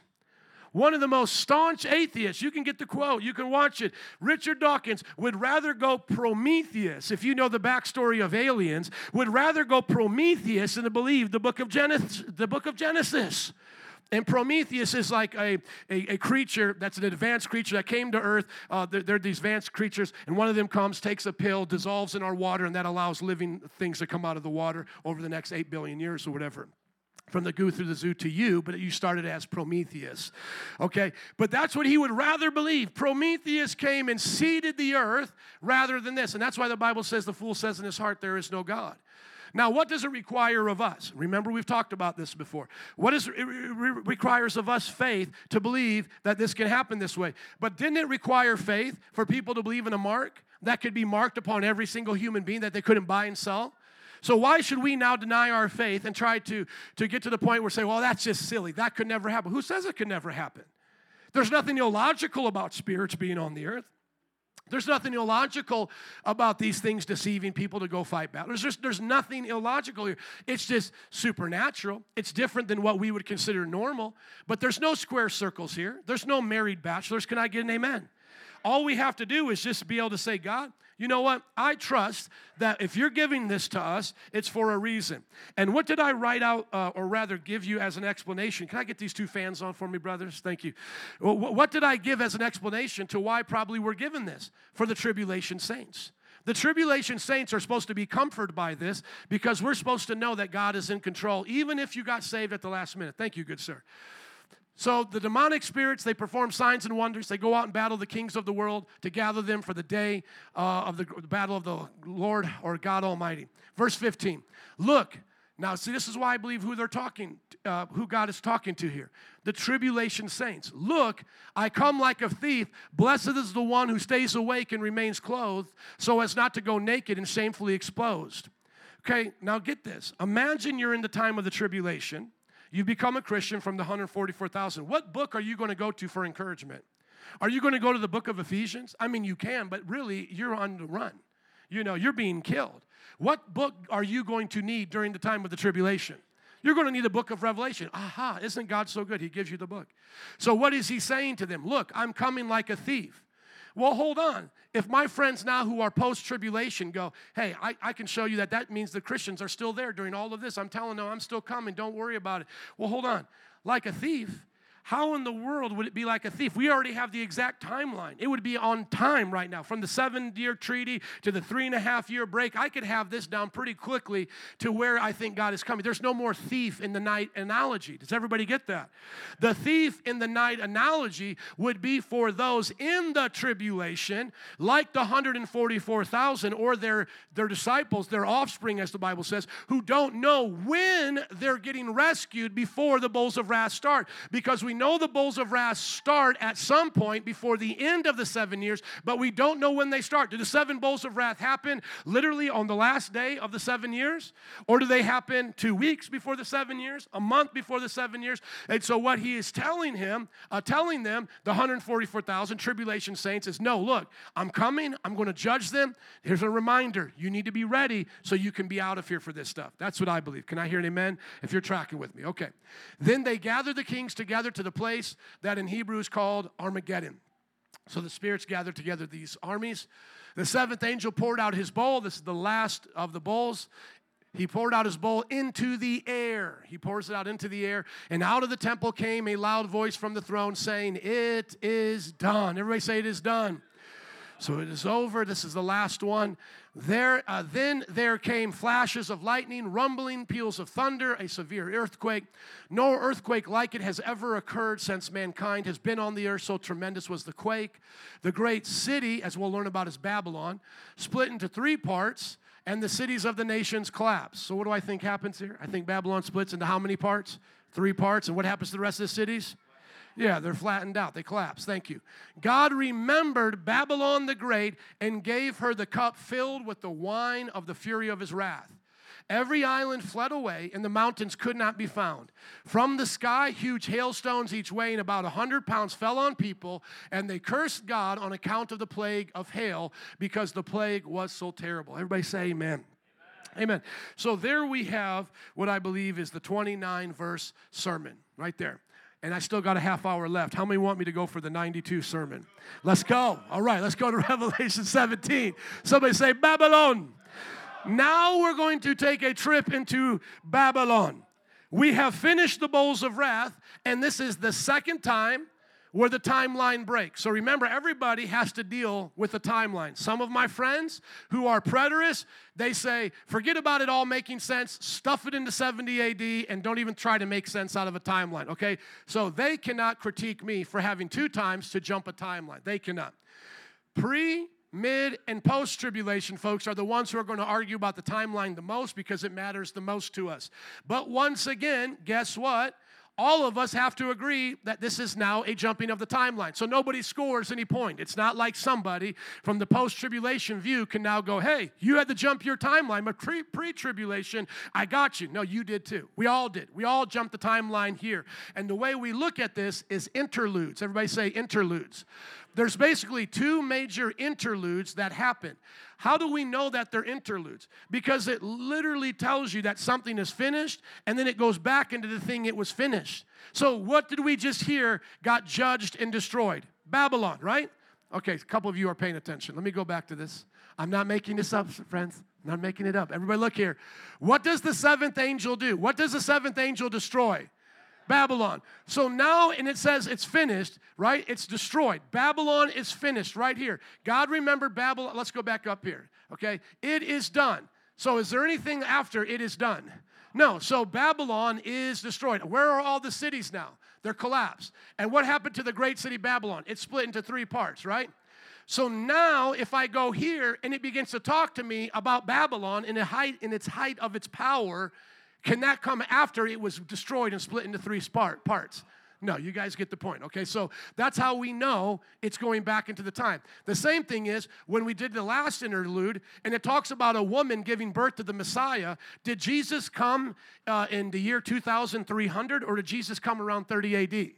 One of the most staunch atheists, you can get the quote, you can watch it, Richard Dawkins would rather go Prometheus, if you know the backstory of aliens, would rather go Prometheus than to believe the book of Genesis, the book of Genesis. And Prometheus is like a, a, a creature that's an advanced creature that came to Earth. Uh, they're, they're these advanced creatures, and one of them comes, takes a pill, dissolves in our water, and that allows living things to come out of the water over the next eight billion years or whatever. From the goo through the zoo to you, but you started as Prometheus, okay? But that's what he would rather believe. Prometheus came and seeded the earth rather than this, and that's why the Bible says the fool says in his heart there is no God. Now, what does it require of us? Remember, we've talked about this before. What is it re- requires of us faith to believe that this can happen this way? But didn't it require faith for people to believe in a mark that could be marked upon every single human being that they couldn't buy and sell? So why should we now deny our faith and try to, to get to the point where we say, well, that's just silly. That could never happen. Who says it could never happen? There's nothing illogical about spirits being on the earth. There's nothing illogical about these things deceiving people to go fight battles. There's, there's nothing illogical here. It's just supernatural. It's different than what we would consider normal. But there's no square circles here. There's no married bachelors. Can I get an amen? All we have to do is just be able to say, God, you know what? I trust that if you're giving this to us, it's for a reason. And what did I write out, uh, or rather give you as an explanation? Can I get these two fans on for me, brothers? Thank you. What did I give as an explanation to why probably we're given this? For the tribulation saints. The tribulation saints are supposed to be comforted by this because we're supposed to know that God is in control, even if you got saved at the last minute. Thank you, good sir. So the demonic spirits, they perform signs and wonders. They go out and battle the kings of the world to gather them for the day uh, of the battle of the Lord or God Almighty. Verse fifteen, look. Now, see, this is why I believe who they're talking, uh, who God is talking to here. The tribulation saints. Look, I come like a thief. Blessed is the one who stays awake and remains clothed so as not to go naked and shamefully exposed. Okay, now get this. Imagine you're in the time of the tribulation. You become a Christian from the one hundred forty-four thousand. What book are you going to go to for encouragement? Are you going to go to the book of Ephesians? I mean, you can, but really, you're on the run. You know, you're being killed. What book are you going to need during the time of the tribulation? You're going to need the book of Revelation. Aha, isn't God so good? He gives you the book. So what is he saying to them? Look, I'm coming like a thief. Well, hold on. If my friends now who are post-tribulation go, hey, I, I can show you that that means the Christians are still there during all of this. I'm telling them, I'm still coming. Don't worry about it. Well, hold on. Like a thief? How in the world would it be like a thief? We already have the exact timeline. It would be on time right now. From the seven-year treaty to the three-and-a-half-year break, I could have this down pretty quickly to where I think God is coming. There's no more thief in the night analogy. Does everybody get that? The thief in the night analogy would be for those in the tribulation, like the one hundred forty-four thousand or their, their disciples, their offspring, as the Bible says, who don't know when they're getting rescued before the bowls of wrath start, because we know the bowls of wrath start at some point before the end of the seven years, but we don't know when they start. Do the seven bowls of wrath happen literally on the last day of the seven years? Or do they happen two weeks before the seven years, a month before the seven years? And so what he is telling him, uh, telling them, the one hundred forty-four thousand tribulation saints is, no, look, I'm coming, I'm going to judge them. Here's a reminder, you need to be ready so you can be out of here for this stuff. That's what I believe. Can I hear an amen if you're tracking with me? Okay. Then they gather the kings together to the place that in Hebrew is called Armageddon. So the spirits gathered together these armies. The seventh angel poured out his bowl. This is the last of the bowls. He poured out his bowl into the air. He pours it out into the air. And out of the temple came a loud voice from the throne saying, it is done. Everybody say it is done. So it is over. This is the last one. There, uh, then there came flashes of lightning, rumbling, peals of thunder, a severe earthquake. No earthquake like it has ever occurred since mankind has been on the earth. So tremendous was the quake. The great city, as we'll learn about, is Babylon, split into three parts, and the cities of the nations collapse. So what do I think happens here? I think Babylon splits into how many parts? Three parts. And what happens to the rest of the cities? Yeah, they're flattened out. They collapse. Thank you. God remembered Babylon the Great and gave her the cup filled with the wine of the fury of his wrath. Every island fled away, and the mountains could not be found. From the sky, huge hailstones each weighing about one hundred pounds fell on people, and they cursed God on account of the plague of hail because the plague was so terrible. Everybody say amen. Amen. So there we have what I believe is the twenty-nine verse sermon right there. And I still got a half hour left. How many want me to go for the ninety-two sermon? Let's go. All right, let's go to Revelation seventeen. Somebody say Babylon. Babylon. Now we're going to take a trip into Babylon. We have finished the bowls of wrath, and this is the second time where the timeline breaks. So remember, everybody has to deal with the timeline. Some of my friends who are preterists, they say, forget about it all making sense, stuff it into seventy A D, and don't even try to make sense out of a timeline, okay? So they cannot critique me for having two times to jump a timeline. They cannot. Pre, mid, and post-tribulation folks are the ones who are going to argue about the timeline the most because it matters the most to us. But once again, guess what? All of us have to agree that this is now a jumping of the timeline. So nobody scores any point. It's not like somebody from the post-tribulation view can now go, hey, you had to jump your timeline, but pre- pre-tribulation, I got you. No, you did too. We all did. We all jumped the timeline here. And the way we look at this is interludes. Everybody say interludes. There's basically two major interludes that happen. How do we know that they're interludes? Because it literally tells you that something is finished, and then it goes back into the thing it was finished. So what did we just hear got judged and destroyed? Babylon, right? Okay, a couple of you are paying attention. Let me go back to this. I'm not making this up, friends. I'm not making it up. Everybody look here. What does the seventh angel do? What does the seventh angel destroy? Babylon. So now, and it says it's finished, right? It's destroyed. Babylon is finished right here. God remembered Babylon. Let's go back up here, okay? It is done. So is there anything after it is done? No. So Babylon is destroyed. Where are all the cities now? They're collapsed. And what happened to the great city Babylon? It's split into three parts, right? So now if I go here and it begins to talk to me about Babylon in, a height, in its height of its power, can that come after it was destroyed and split into three parts? No, you guys get the point. Okay, so that's how we know it's going back into the time. The same thing is when we did the last interlude, and it talks about a woman giving birth to the Messiah. Did Jesus come uh, in the year two thousand three hundred, or did Jesus come around thirty A D?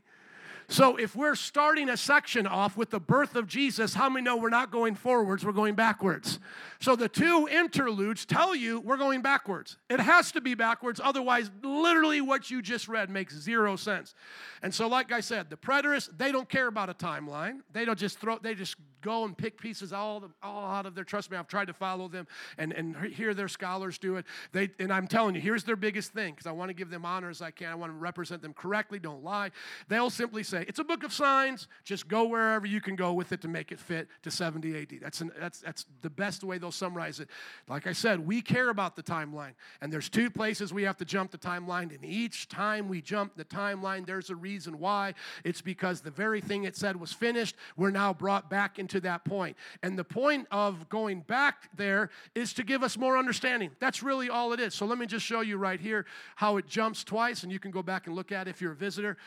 So if we're starting a section off with the birth of Jesus, how many know we're not going forwards, we're going backwards? So the two interludes tell you we're going backwards. It has to be backwards, otherwise literally what you just read makes zero sense. And so like I said, the preterists, they don't care about a timeline. They don't just throw, they just go and pick pieces all, the, all out of there. Trust me, I've tried to follow them and, and hear their scholars do it. They, and I'm telling you, here's their biggest thing, because I want to give them honor as I can. I want to represent them correctly, don't lie. They'll simply say, it's a book of signs. Just go wherever you can go with it to make it fit to seventy A D. That's, an, that's, that's the best way they'll summarize it. Like I said, we care about the timeline, and there's two places we have to jump the timeline, and each time we jump the timeline, there's a reason why. It's because the very thing it said was finished, we're now brought back into that point. And the point of going back there is to give us more understanding. That's really all it is. So let me just show you right here how it jumps twice, and you can go back and look at it if you're a visitor.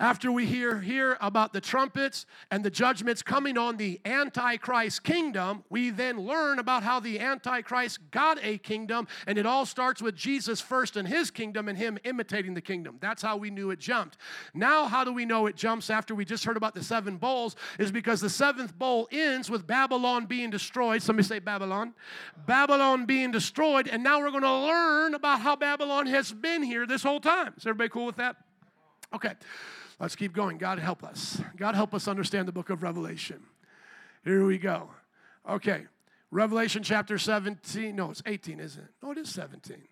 After we hear, hear about the trumpets and the judgments coming on the Antichrist kingdom, we then learn about how the Antichrist got a kingdom, and it all starts with Jesus first and his kingdom and him imitating the kingdom. That's how we knew it jumped. Now, how do we know it jumps after we just heard about the seven bowls? Is because the seventh bowl ends with Babylon being destroyed. Somebody say Babylon. Babylon being destroyed, and now we're going to learn about how Babylon has been here this whole time. Is everybody cool with that? Okay. Let's keep going. God help us. God help us understand the book of Revelation. Here we go. Okay. Revelation chapter seventeen. No, it's eighteen, isn't it? No, it is seventeen.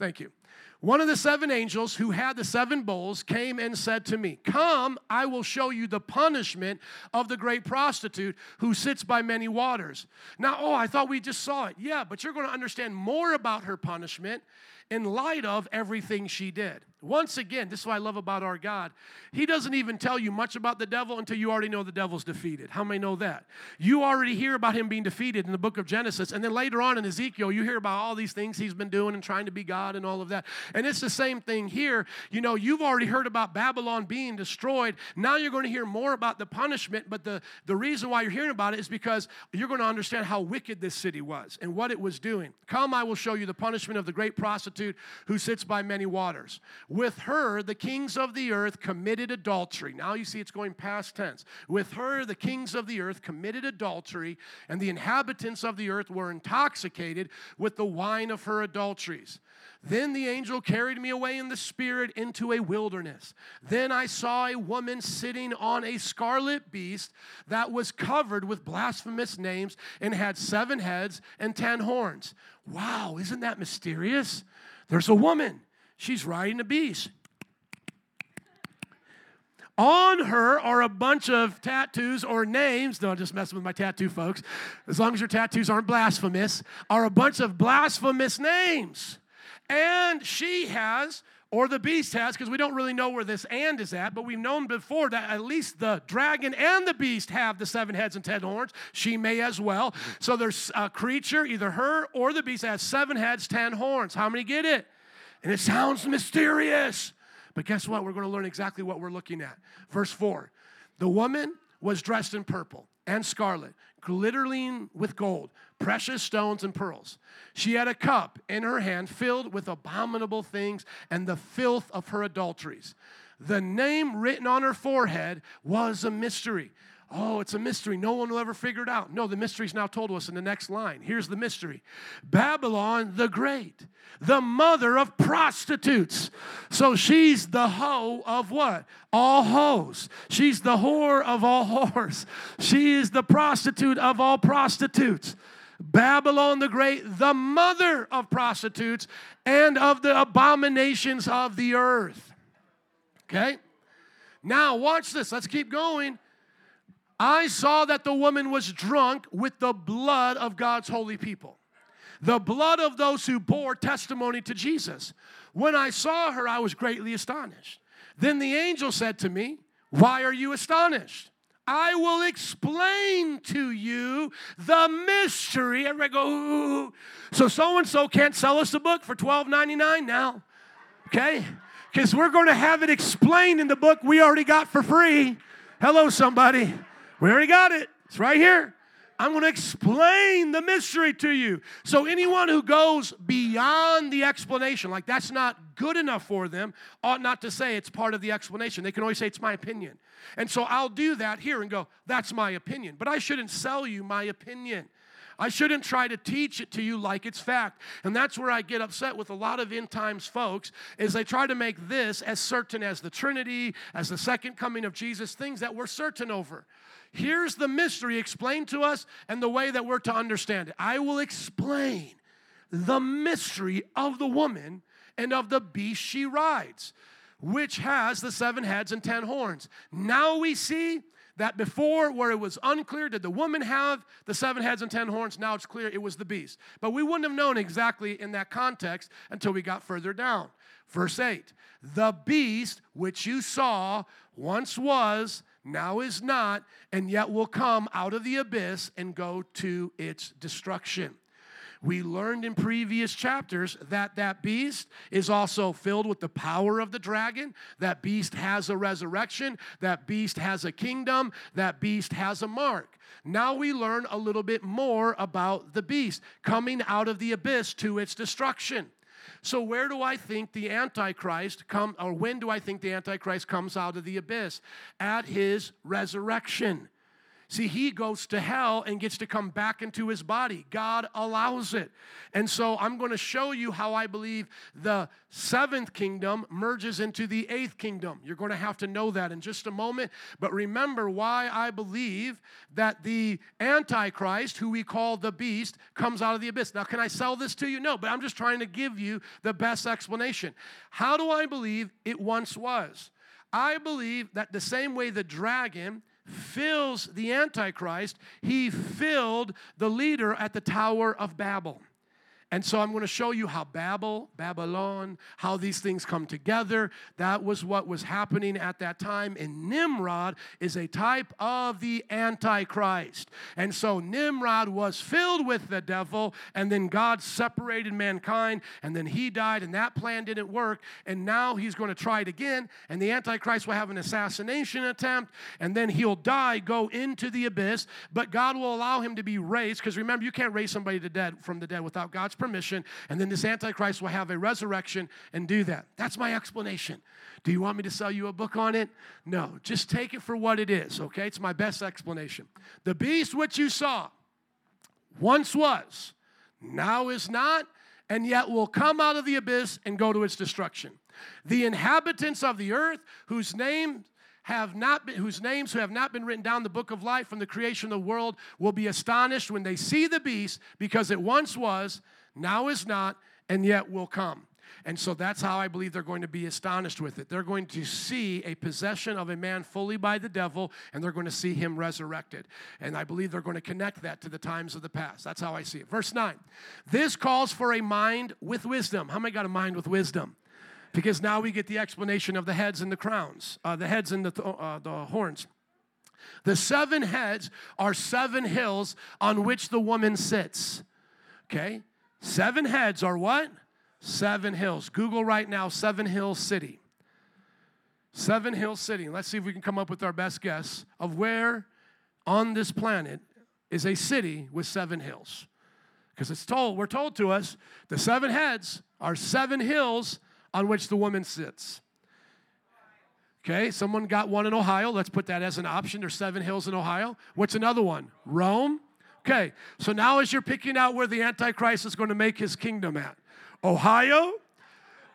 Thank you. One of the seven angels who had the seven bowls came and said to me, "Come, I will show you the punishment of the great prostitute who sits by many waters." Now, oh, I thought we just saw it. Yeah, but you're going to understand more about her punishment in light of everything she did. Once again, this is what I love about our God. He doesn't even tell you much about the devil until you already know the devil's defeated. How many know that? You already hear about him being defeated in the book of Genesis, and then later on in Ezekiel, you hear about all these things he's been doing and trying to be God and all of that. And it's the same thing here. You know, you've already heard about Babylon being destroyed. Now you're going to hear more about the punishment, but the, the reason why you're hearing about it is because you're going to understand how wicked this city was and what it was doing. "Come, I will show you the punishment of the great prostitute who sits by many waters. With her, the kings of the earth committed adultery." Now you see it's going past tense. "With her, the kings of the earth committed adultery, and the inhabitants of the earth were intoxicated with the wine of her adulteries. Then the angel carried me away in the spirit into a wilderness. Then I saw a woman sitting on a scarlet beast that was covered with blasphemous names and had seven heads and ten horns." Wow, isn't that mysterious? There's a woman. She's riding a beast. On her are a bunch of tattoos or names. No, I'm just messing with my tattoo folks. As long as your tattoos aren't blasphemous, are a bunch of blasphemous names. And she has, or the beast has, because we don't really know where this "and" is at, but we've known before that at least the dragon and the beast have the seven heads and ten horns. She may as well. So there's a creature, either her or the beast, that has seven heads, ten horns. How many get it? And it sounds mysterious. But guess what? We're going to learn exactly what we're looking at. Verse four, "The woman was dressed in purple and scarlet, glittering with gold, precious stones and pearls. She had a cup in her hand filled with abominable things and the filth of her adulteries. The name written on her forehead was a mystery." Oh, it's a mystery. No one will ever figure it out. No, the mystery's now told us in the next line. Here's the mystery. "Babylon the Great, the mother of prostitutes." So she's the hoe of what? All hoes. She's the whore of all whores. She is the prostitute of all prostitutes. Babylon the Great, the mother of prostitutes and of the abominations of the earth. Okay? Now watch this. Let's keep going. "I saw that the woman was drunk with the blood of God's holy people, the blood of those who bore testimony to Jesus. When I saw her, I was greatly astonished. Then the angel said to me, 'Why are you astonished? I will explain to you the mystery.'" Everybody go, "Ooh." So so-and-so can't sell us the book for twelve ninety-nine now, okay? Because we're going to have it explained in the book we already got for free. Hello, somebody. We already got it. It's right here. I'm going to explain the mystery to you. So anyone who goes beyond the explanation, like that's not good enough for them, ought not to say it's part of the explanation. They can always say it's my opinion. And so I'll do that here and go, that's my opinion. But I shouldn't sell you my opinion. I shouldn't try to teach it to you like it's fact. And that's where I get upset with a lot of end times folks, is they try to make this as certain as the Trinity, as the second coming of Jesus, things that we're certain over. Here's the mystery explained to us and the way that we're to understand it. I will explain the mystery of the woman and of the beast she rides, which has the seven heads and ten horns. Now we see that before, where it was unclear, did the woman have the seven heads and ten horns? Now it's clear it was the beast. But we wouldn't have known exactly in that context until we got further down. Verse eight, the beast which you saw once was, now is not, and yet will come out of the abyss and go to its destruction. We learned in previous chapters that that beast is also filled with the power of the dragon. That beast has a resurrection. That beast has a kingdom. That beast has a mark. Now we learn a little bit more about the beast coming out of the abyss to its destruction. So where do I think the Antichrist come, or when do I think the Antichrist comes out of the abyss? At his resurrection. See, he goes to hell and gets to come back into his body. God allows it. And so I'm going to show you how I believe the seventh kingdom merges into the eighth kingdom. You're going to have to know that in just a moment. But remember why I believe that the Antichrist, who we call the beast, comes out of the abyss. Now, can I sell this to you? No, but I'm just trying to give you the best explanation. How do I believe it once was? I believe that the same way the dragon fills the Antichrist, he filled the leader at the Tower of Babel. And so I'm going to show you how Babel, Babylon, how these things come together. That was what was happening at that time. And Nimrod is a type of the Antichrist. And so Nimrod was filled with the devil, and then God separated mankind, and then he died, and that plan didn't work. And now he's going to try it again, and the Antichrist will have an assassination attempt, and then he'll die, go into the abyss. But God will allow him to be raised, because remember, you can't raise somebody to dead from the dead without God's permission, and then this Antichrist will have a resurrection and do that. That's my explanation. Do you want me to sell you a book on it? No, just take it for what it is, okay? It's my best explanation. The beast which you saw once was, now is not, and yet will come out of the abyss and go to its destruction. The inhabitants of the earth, whose name have not been, whose names who have not been written down in the book of life from the creation of the world, will be astonished when they see the beast, because it once was, now is not, and yet will come. And so that's how I believe they're going to be astonished with it. They're going to see a possession of a man fully by the devil, and they're going to see him resurrected. And I believe they're going to connect that to the times of the past. That's how I see it. Verse nine, this calls for a mind with wisdom. How many got a mind with wisdom? Because now we get the explanation of the heads and the crowns, uh, the heads and the, th- uh, the horns. The seven heads are seven hills on which the woman sits, okay? Seven heads are what? Seven hills. Google right now, Seven Hill City. Seven Hill City. Let's see if we can come up with our best guess of where on this planet is a city with seven hills. Because it's told, we're told to us, the seven heads are seven hills on which the woman sits. Okay, someone got one in Ohio. Let's put that as an option. There's seven hills in Ohio. What's another one? Rome. Okay, so now as you're picking out where the Antichrist is going to make his kingdom at, Ohio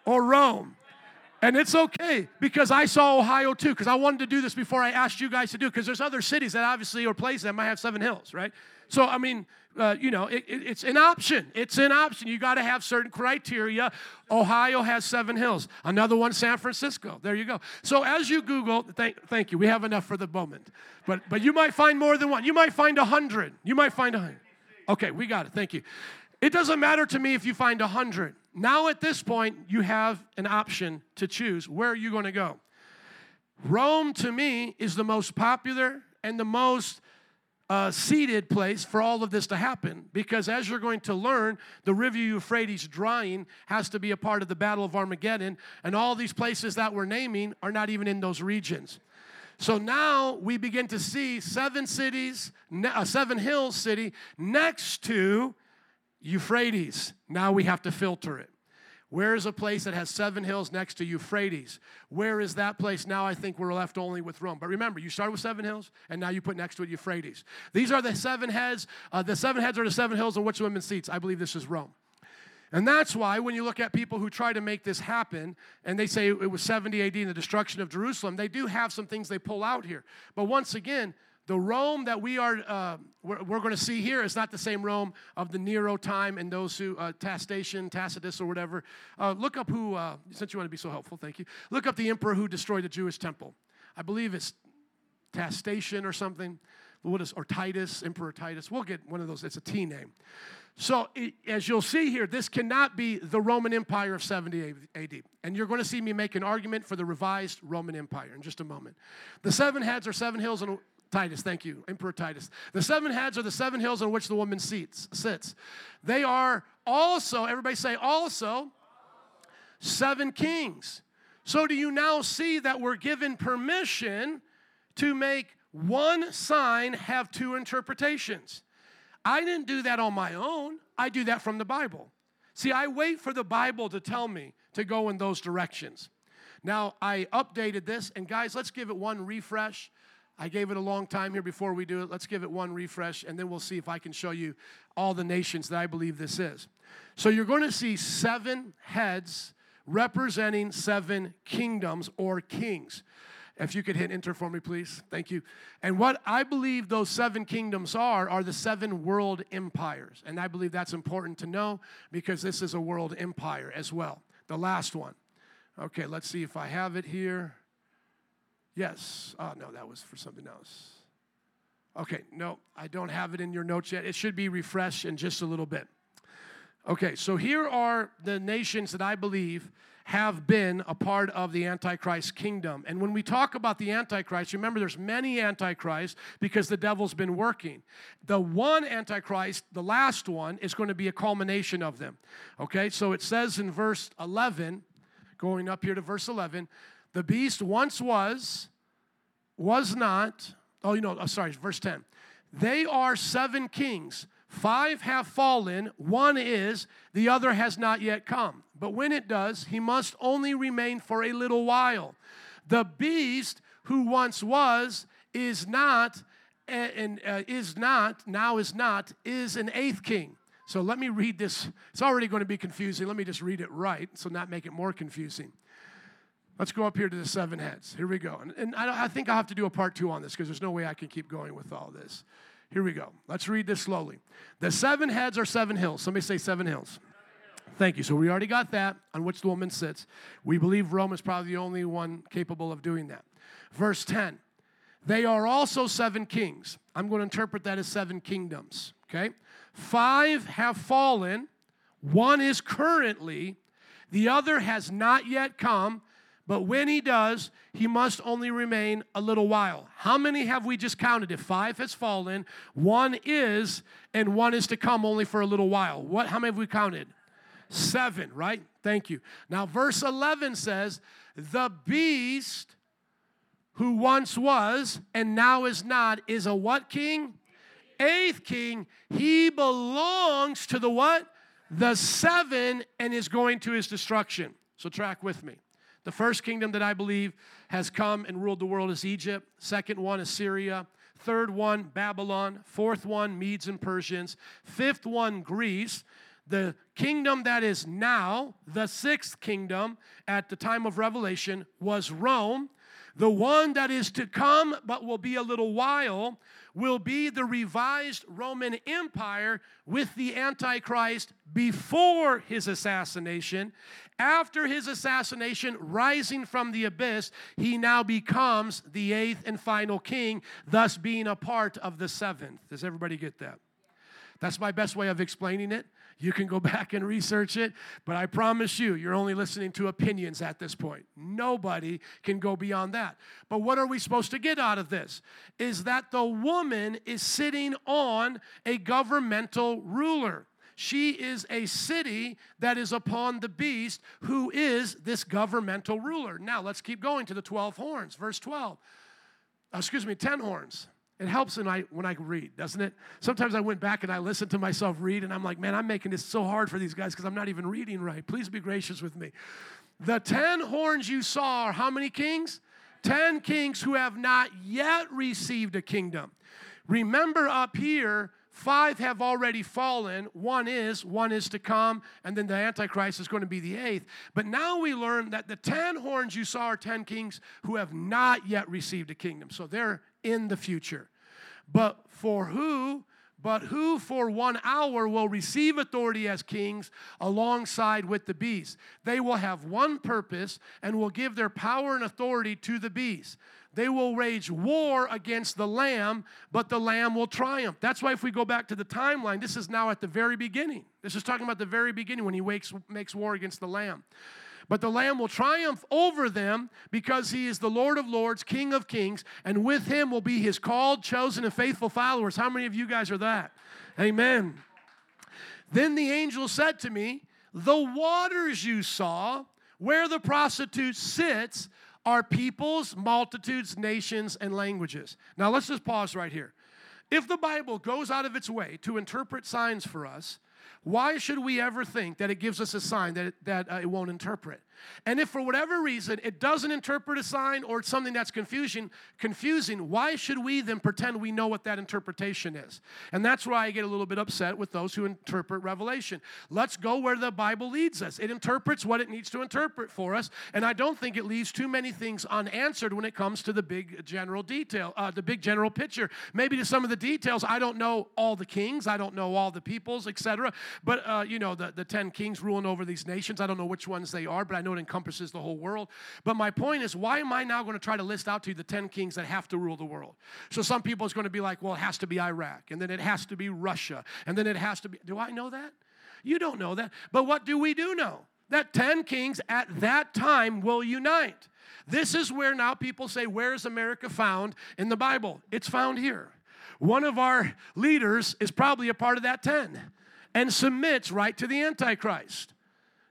or Rome? And it's okay, because I saw Ohio too, because I wanted to do this before I asked you guys to do it, because there's other cities that obviously, or places that might have seven hills, right? So, I mean, uh, you know, it, it, it's an option. It's an option. You got to have certain criteria. Ohio has seven hills. Another one, San Francisco. There you go. So as you Google, thank, thank you. We have enough for the moment. But but you might find more than one. You might find a hundred. You might find a hundred. Okay, we got it. Thank you. It doesn't matter to me if you find a hundred. Now at this point, you have an option to choose. Where are you going to go? Rome, to me, is the most popular and the most Uh, seated place for all of this to happen, because as you're going to learn, the river Euphrates drying has to be a part of the Battle of Armageddon, and all these places that we're naming are not even in those regions. So now we begin to see seven cities, a seven hills city next to Euphrates. Now we have to filter it. Where is a place that has seven hills next to Euphrates? Where is that place? Now I think we're left only with Rome. But remember, you started with seven hills, and now you put next to it Euphrates. These are the seven heads. Uh, the seven heads are the seven hills on which the women seats. I believe this is Rome. And that's why when you look at people who try to make this happen, and they say it was seventy A D and the destruction of Jerusalem, they do have some things they pull out here. But once again, the Rome that we are uh, we're, we're going to see here is not the same Rome of the Nero time and those who, uh, Tacitus, Tacitus or whatever. Uh, look up who, uh, since you want to be so helpful, thank you. Look up the emperor who destroyed the Jewish temple. I believe it's Tacitus or something. What is, or Titus, Emperor Titus. We'll get one of those. It's a T name. So it, as you'll see here, this cannot be the Roman Empire of seventy A D. And you're going to see me make an argument for the revised Roman Empire in just a moment. The seven heads are seven hills on Titus, thank you, Emperor Titus. The seven heads are the seven hills on which the woman seats, sits. They are also, everybody say also, seven kings. So do you now see that we're given permission to make one sign have two interpretations? I didn't do that on my own. I do that from the Bible. See, I wait for the Bible to tell me to go in those directions. Now, I updated this, and guys, let's give it one refresh. I gave it a long time here before we do it. Let's give it one refresh, and then we'll see if I can show you all the nations that I believe this is. So you're going to see seven heads representing seven kingdoms or kings. If you could hit enter for me, please. Thank you. And what I believe those seven kingdoms are, are the seven world empires. And I believe that's important to know because this is a world empire as well. The last one. Okay, let's see if I have it here. Yes. Oh, no, that was for something else. Okay, no, I don't have it in your notes yet. It should be refreshed in just a little bit. Okay, so here are the nations that I believe have been a part of the Antichrist kingdom. And when we talk about the Antichrist, remember there's many Antichrists because the devil's been working. The one Antichrist, the last one, is going to be a culmination of them. Okay, so it says in verse eleven, going up here to verse eleven, the beast once was, was not, oh, you know, oh, sorry, verse ten. They are seven kings. Five have fallen, one is, the other has not yet come. But when it does, he must only remain for a little while. The beast who once was is not, and uh, is not, now is not, is an eighth king. So let me read this. It's already going to be confusing. Let me just read it right, so not make it more confusing. Let's go up here to the seven heads. Here we go. And, and I, I think I'll have to do a part two on this because there's no way I can keep going with all this. Here we go. Let's read this slowly. The seven heads are seven hills. Somebody say seven hills. Thank you. So we already got that on which the woman sits. We believe Rome is probably the only one capable of doing that. Verse ten. They are also seven kings. I'm going to interpret that as seven kingdoms. Okay? Five have fallen. One is currently. The other has not yet come. But when he does, he must only remain a little while. How many have we just counted? If five has fallen, one is, and one is to come only for a little while. What? How many have we counted? Seven, right? Thank you. Now, verse eleven says, the beast who once was and now is not is a what king? Eighth king. He belongs to the what? The seven and is going to his destruction. So track with me. The first kingdom that I believe has come and ruled the world is Egypt. Second one is Assyria. Third one, Babylon. Fourth one, Medes and Persians. Fifth one, Greece. The kingdom that is now, the sixth kingdom at the time of Revelation, was Rome. The one that is to come but will be a little while will be the revised Roman Empire with the Antichrist before his assassination. After his assassination, rising from the abyss, he now becomes the eighth and final king, thus being a part of the seventh. Does everybody get that? That's my best way of explaining it. You can go back and research it, but I promise you, you're only listening to opinions at this point. Nobody can go beyond that. But what are we supposed to get out of this? Is that the woman is sitting on a governmental ruler. She is a city that is upon the beast, who is this governmental ruler. Now, let's keep going to the twelve horns, verse twelve. excuse me, ten horns. It helps when I, when I read, doesn't it? Sometimes I went back and I listened to myself read, and I'm like, man, I'm making this so hard for these guys because I'm not even reading right. Please be gracious with me. The ten horns you saw are how many kings? Ten kings who have not yet received a kingdom. Remember up here, five have already fallen. One is, one is to come, and then the Antichrist is going to be the eighth. But now we learn that the ten horns you saw are ten kings who have not yet received a kingdom. So they're in the future. But for who, but who for one hour will receive authority as kings alongside with the beast. They will have one purpose and will give their power and authority to the beast. They will wage war against the Lamb, but the Lamb will triumph. That's why if we go back to the timeline, this is now at the very beginning. This is talking about the very beginning when he wakes, makes war against the Lamb. But the Lamb will triumph over them because he is the Lord of lords, King of kings, and with him will be his called, chosen, and faithful followers. How many of you guys are that? Amen. Then the angel said to me, the waters you saw where the prostitute sits are peoples, multitudes, nations, and languages. Now let's just pause right here. If the Bible goes out of its way to interpret signs for us, why should we ever think that it gives us a sign that it, that uh, it won't interpret? And if for whatever reason it doesn't interpret a sign or it's something that's confusing, confusing, why should we then pretend we know what that interpretation is? And that's why I get a little bit upset with those who interpret Revelation. Let's go where the Bible leads us. It interprets what it needs to interpret for us, and I don't think it leaves too many things unanswered when it comes to the big general detail, uh, the big general picture. Maybe to some of the details, I don't know all the kings, I don't know all the peoples, et cetera. But, uh, you know, the, the ten kings ruling over these nations, I don't know which ones they are, but I know it encompasses the whole world. But my point is, why am I now going to try to list out to you the ten kings that have to rule the world? So some people is going to be like, well, it has to be Iraq, and then it has to be Russia, and then it has to be, do I know that? You don't know that. But what do we do know? That ten kings at that time will unite. This is where now people say, where is America found in the Bible? It's found here. One of our leaders is probably a part of that ten and submits right to the Antichrist.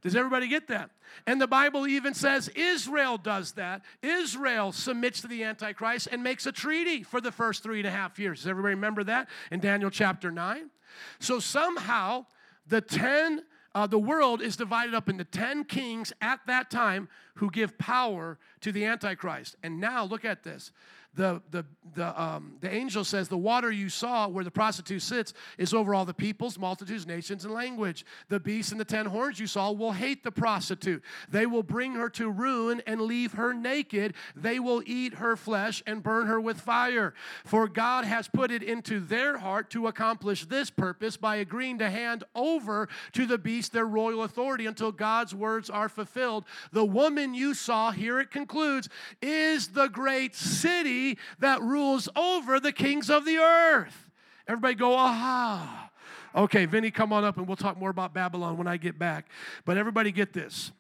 Does everybody get that? And the Bible even says Israel does that. Israel submits to the Antichrist and makes a treaty for the first three and a half years. Does everybody remember that in Daniel chapter nine? So somehow the ten, uh, the world is divided up into ten kings at that time who give power to the Antichrist. And now look at this. The the the um, the angel says, the water you saw where the prostitute sits is over all the peoples, multitudes, nations, and language. The beast and the ten horns you saw will hate the prostitute. They will bring her to ruin and leave her naked. They will eat her flesh and burn her with fire. For God has put it into their heart to accomplish this purpose by agreeing to hand over to the beast their royal authority until God's words are fulfilled. The woman you saw, here it concludes, is the great city that rules over the kings of the earth. Everybody go, aha. Okay, Vinny, come on up and we'll talk more about Babylon when I get back. But everybody get this.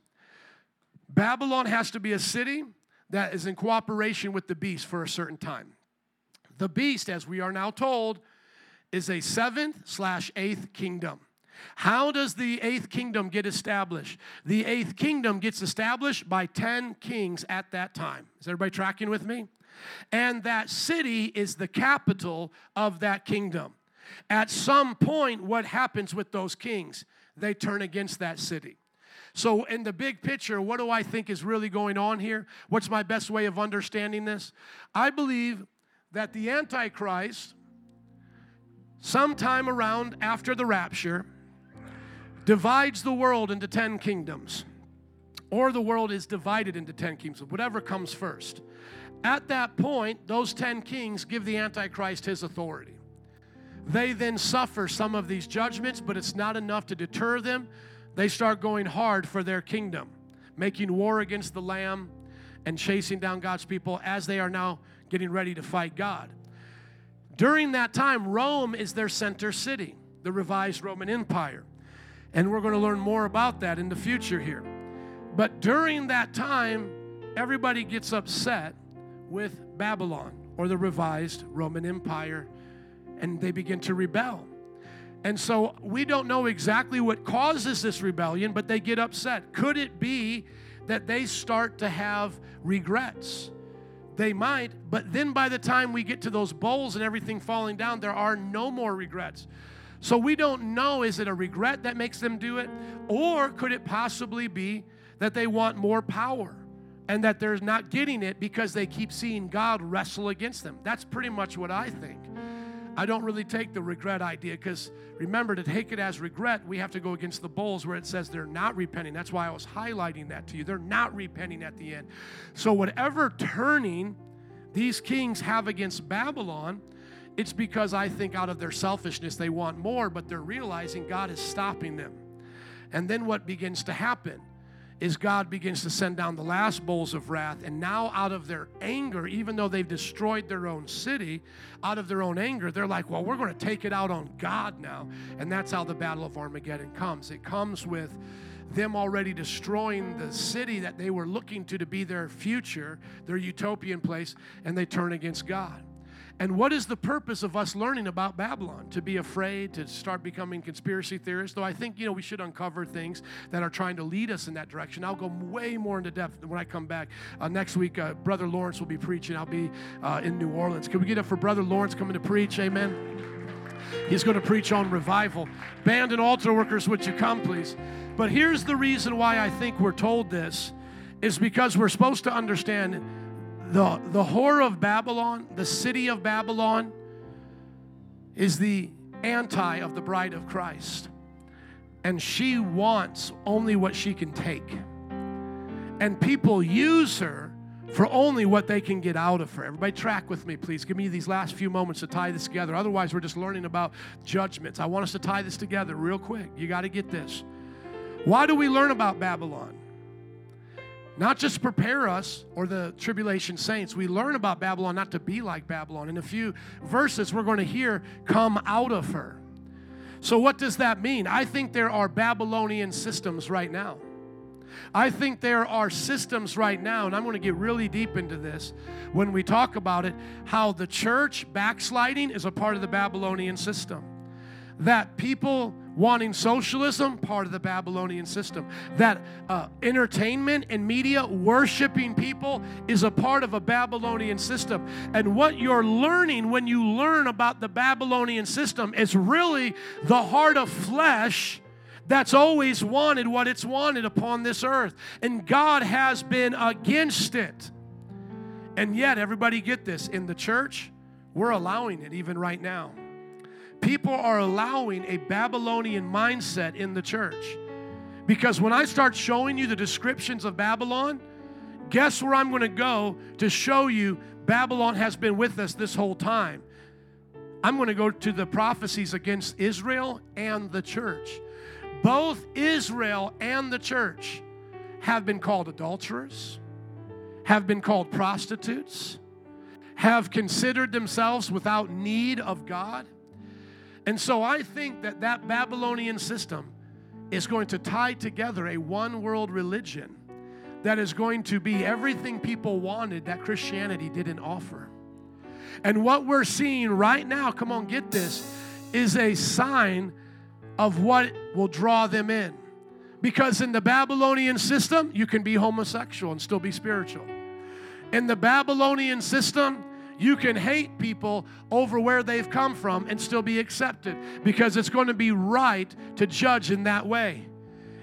Babylon has to be a city that is in cooperation with the beast for a certain time. The beast, as we are now told, is a seventh slash eighth kingdom. How does the eighth kingdom get established? The eighth kingdom gets established by ten kings at that time. Is everybody tracking with me? And that city is the capital of that kingdom. At some point, what happens with those kings? They turn against that city. So in the big picture, what do I think is really going on here? What's my best way of understanding this? I believe that the Antichrist, sometime around after the rapture, divides the world into ten kingdoms. Or the world is divided into ten kingdoms, whatever comes first. At that point, those ten kings give the Antichrist his authority. They then suffer some of these judgments, but it's not enough to deter them. They start going hard for their kingdom, making war against the Lamb and chasing down God's people as they are now getting ready to fight God. During that time, Rome is their center city, the revised Roman Empire. And we're going to learn more about that in the future here. But during that time, everybody gets upset with Babylon or the revised Roman Empire, and they begin to rebel. And so we don't know exactly what causes this rebellion, but they get upset. Could it be that they start to have regrets? They might, but then by the time we get to those bowls and everything falling down, there are no more regrets. So we don't know, is it a regret that makes them do it? Or could it possibly be that they want more power and that they're not getting it because they keep seeing God wrestle against them? That's pretty much what I think. I don't really take the regret idea because, remember, to take it as regret, we have to go against the bowls where it says they're not repenting. That's why I was highlighting that to you. They're not repenting at the end. So whatever turning these kings have against Babylon, it's because I think out of their selfishness they want more, but they're realizing God is stopping them. And then what begins to happen is God begins to send down the last bowls of wrath, and now out of their anger, even though they've destroyed their own city, out of their own anger, they're like, well, we're going to take it out on God now. And that's how the Battle of Armageddon comes. It comes with them already destroying the city that they were looking to to be their future, their utopian place, and they turn against God. And what is the purpose of us learning about Babylon? To be afraid, to start becoming conspiracy theorists? Though I think, you know, we should uncover things that are trying to lead us in that direction. I'll go way more into depth when I come back. Uh, next week, uh, Brother Lawrence will be preaching. I'll be uh, in New Orleans. Can we get up for Brother Lawrence coming to preach? Amen. He's going to preach on revival. Band and altar workers, would you come, please? But here's the reason why I think we're told this, is because we're supposed to understand The, the whore of Babylon, the city of Babylon, is the anti of the bride of Christ. And she wants only what she can take. And people use her for only what they can get out of her. Everybody track with me, please. Give me these last few moments to tie this together. Otherwise, we're just learning about judgments. I want us to tie this together real quick. You got to get this. Why do we learn about Babylon? Not just prepare us or the tribulation saints. We learn about Babylon not to be like Babylon. In a few verses, we're going to hear, come out of her. So what does that mean? I think there are Babylonian systems right now. I think there are systems right now, and I'm going to get really deep into this when we talk about it, how the church backsliding is a part of the Babylonian system. That people wanting socialism, part of the Babylonian system. That uh, entertainment and media, worshiping people, is a part of a Babylonian system. And what you're learning when you learn about the Babylonian system is really the heart of flesh that's always wanted what it's wanted upon this earth. And God has been against it. And yet, everybody get this, in the church, we're allowing it even right now. People are allowing a Babylonian mindset in the church. Because when I start showing you the descriptions of Babylon, guess where I'm going to go to show you Babylon has been with us this whole time? I'm going to go to the prophecies against Israel and the church. Both Israel and the church have been called adulterers, have been called prostitutes, have considered themselves without need of God. And so I think that that Babylonian system is going to tie together a one-world religion that is going to be everything people wanted that Christianity didn't offer. And what we're seeing right now, come on, get this, is a sign of what will draw them in. Because in the Babylonian system, you can be homosexual and still be spiritual. In the Babylonian system, you can hate people over where they've come from and still be accepted, because it's going to be right to judge in that way.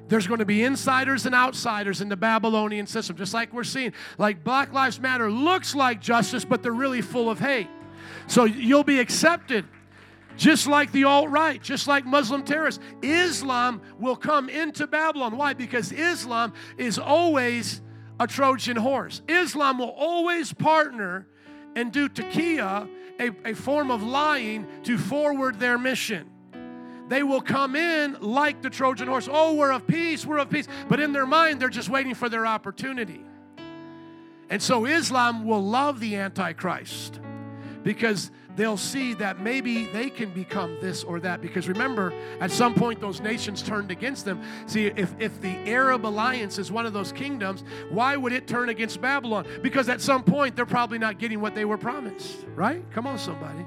There's going to be insiders and outsiders in the Babylonian system, just like we're seeing. Like Black Lives Matter looks like justice, but they're really full of hate. So you'll be accepted, just like the alt-right, just like Muslim terrorists. Islam will come into Babylon. Why? Because Islam is always a Trojan horse. Islam will always partner and do taqiyya, a, a form of lying, to forward their mission. They will come in like the Trojan horse. Oh, we're of peace, we're of peace. But in their mind, they're just waiting for their opportunity. And so Islam will love the Antichrist because they'll see that maybe they can become this or that. Because remember, at some point, those nations turned against them. See, if, if the Arab alliance is one of those kingdoms, why would it turn against Babylon? Because at some point, they're probably not getting what they were promised, right? Come on, somebody.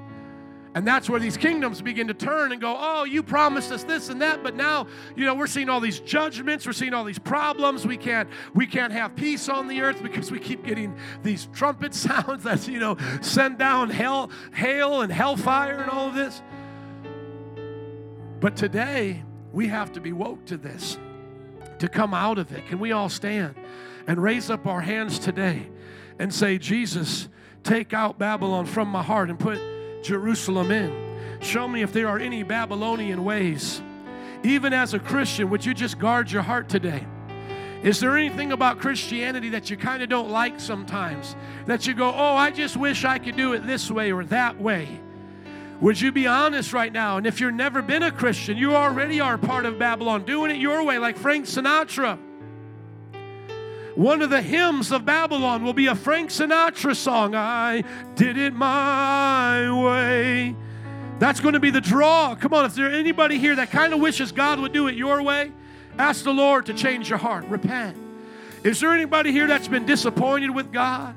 And that's where these kingdoms begin to turn and go, oh, you promised us this and that, but now, you know, we're seeing all these judgments, we're seeing all these problems, we can't we can't have peace on the earth because we keep getting these trumpet sounds that, you know, send down hell, hail and hellfire and all of this. But today, we have to be woke to this, to come out of it. Can we all stand and raise up our hands today and say, Jesus, take out Babylon from my heart and put Jerusalem in. Show me if there are any Babylonian ways. Even as a Christian, would you just guard your heart today? Is there anything about Christianity that you kind of don't like sometimes? That you go, oh, I just wish I could do it this way or that way. Would you be honest right now? And if you've never been a Christian, you already are part of Babylon, doing it your way like Frank Sinatra. One of the hymns of Babylon will be a Frank Sinatra song. I did it my way. That's going to be the draw. Come on, if there's anybody here that kind of wishes God would do it your way, ask the Lord to change your heart. Repent. Is there anybody here that's been disappointed with God?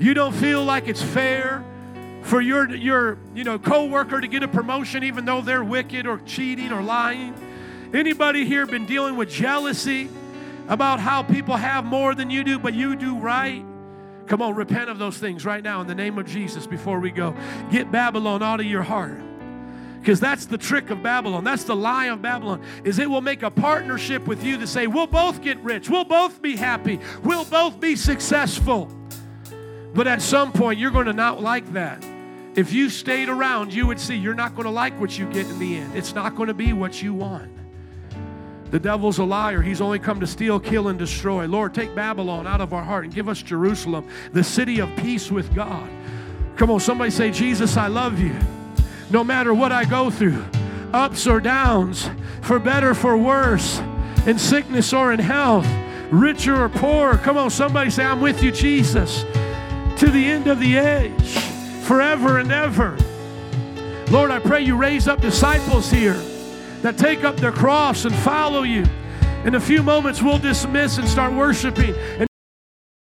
You don't feel like it's fair for your, your you know, co-worker to get a promotion even though they're wicked or cheating or lying? Anybody here been dealing with jealousy about how people have more than you do, but you do right? Come on, repent of those things right now in the name of Jesus before we go. Get Babylon out of your heart, because that's the trick of Babylon. That's the lie of Babylon, is it will make a partnership with you to say, we'll both get rich, we'll both be happy, we'll both be successful. But at some point, you're going to not like that. If you stayed around, you would see you're not going to like what you get in the end. It's not going to be what you want. The devil's a liar. He's only come to steal, kill, and destroy. Lord, take Babylon out of our heart and give us Jerusalem, the city of peace with God. Come on, somebody say, Jesus, I love you. No matter what I go through, ups or downs, for better, for worse, in sickness or in health, richer or poor. Come on, somebody say, I'm with you, Jesus, to the end of the age, forever and ever. Lord, I pray you raise up disciples here that take up their cross and follow you. In a few moments, we'll dismiss and start worshiping.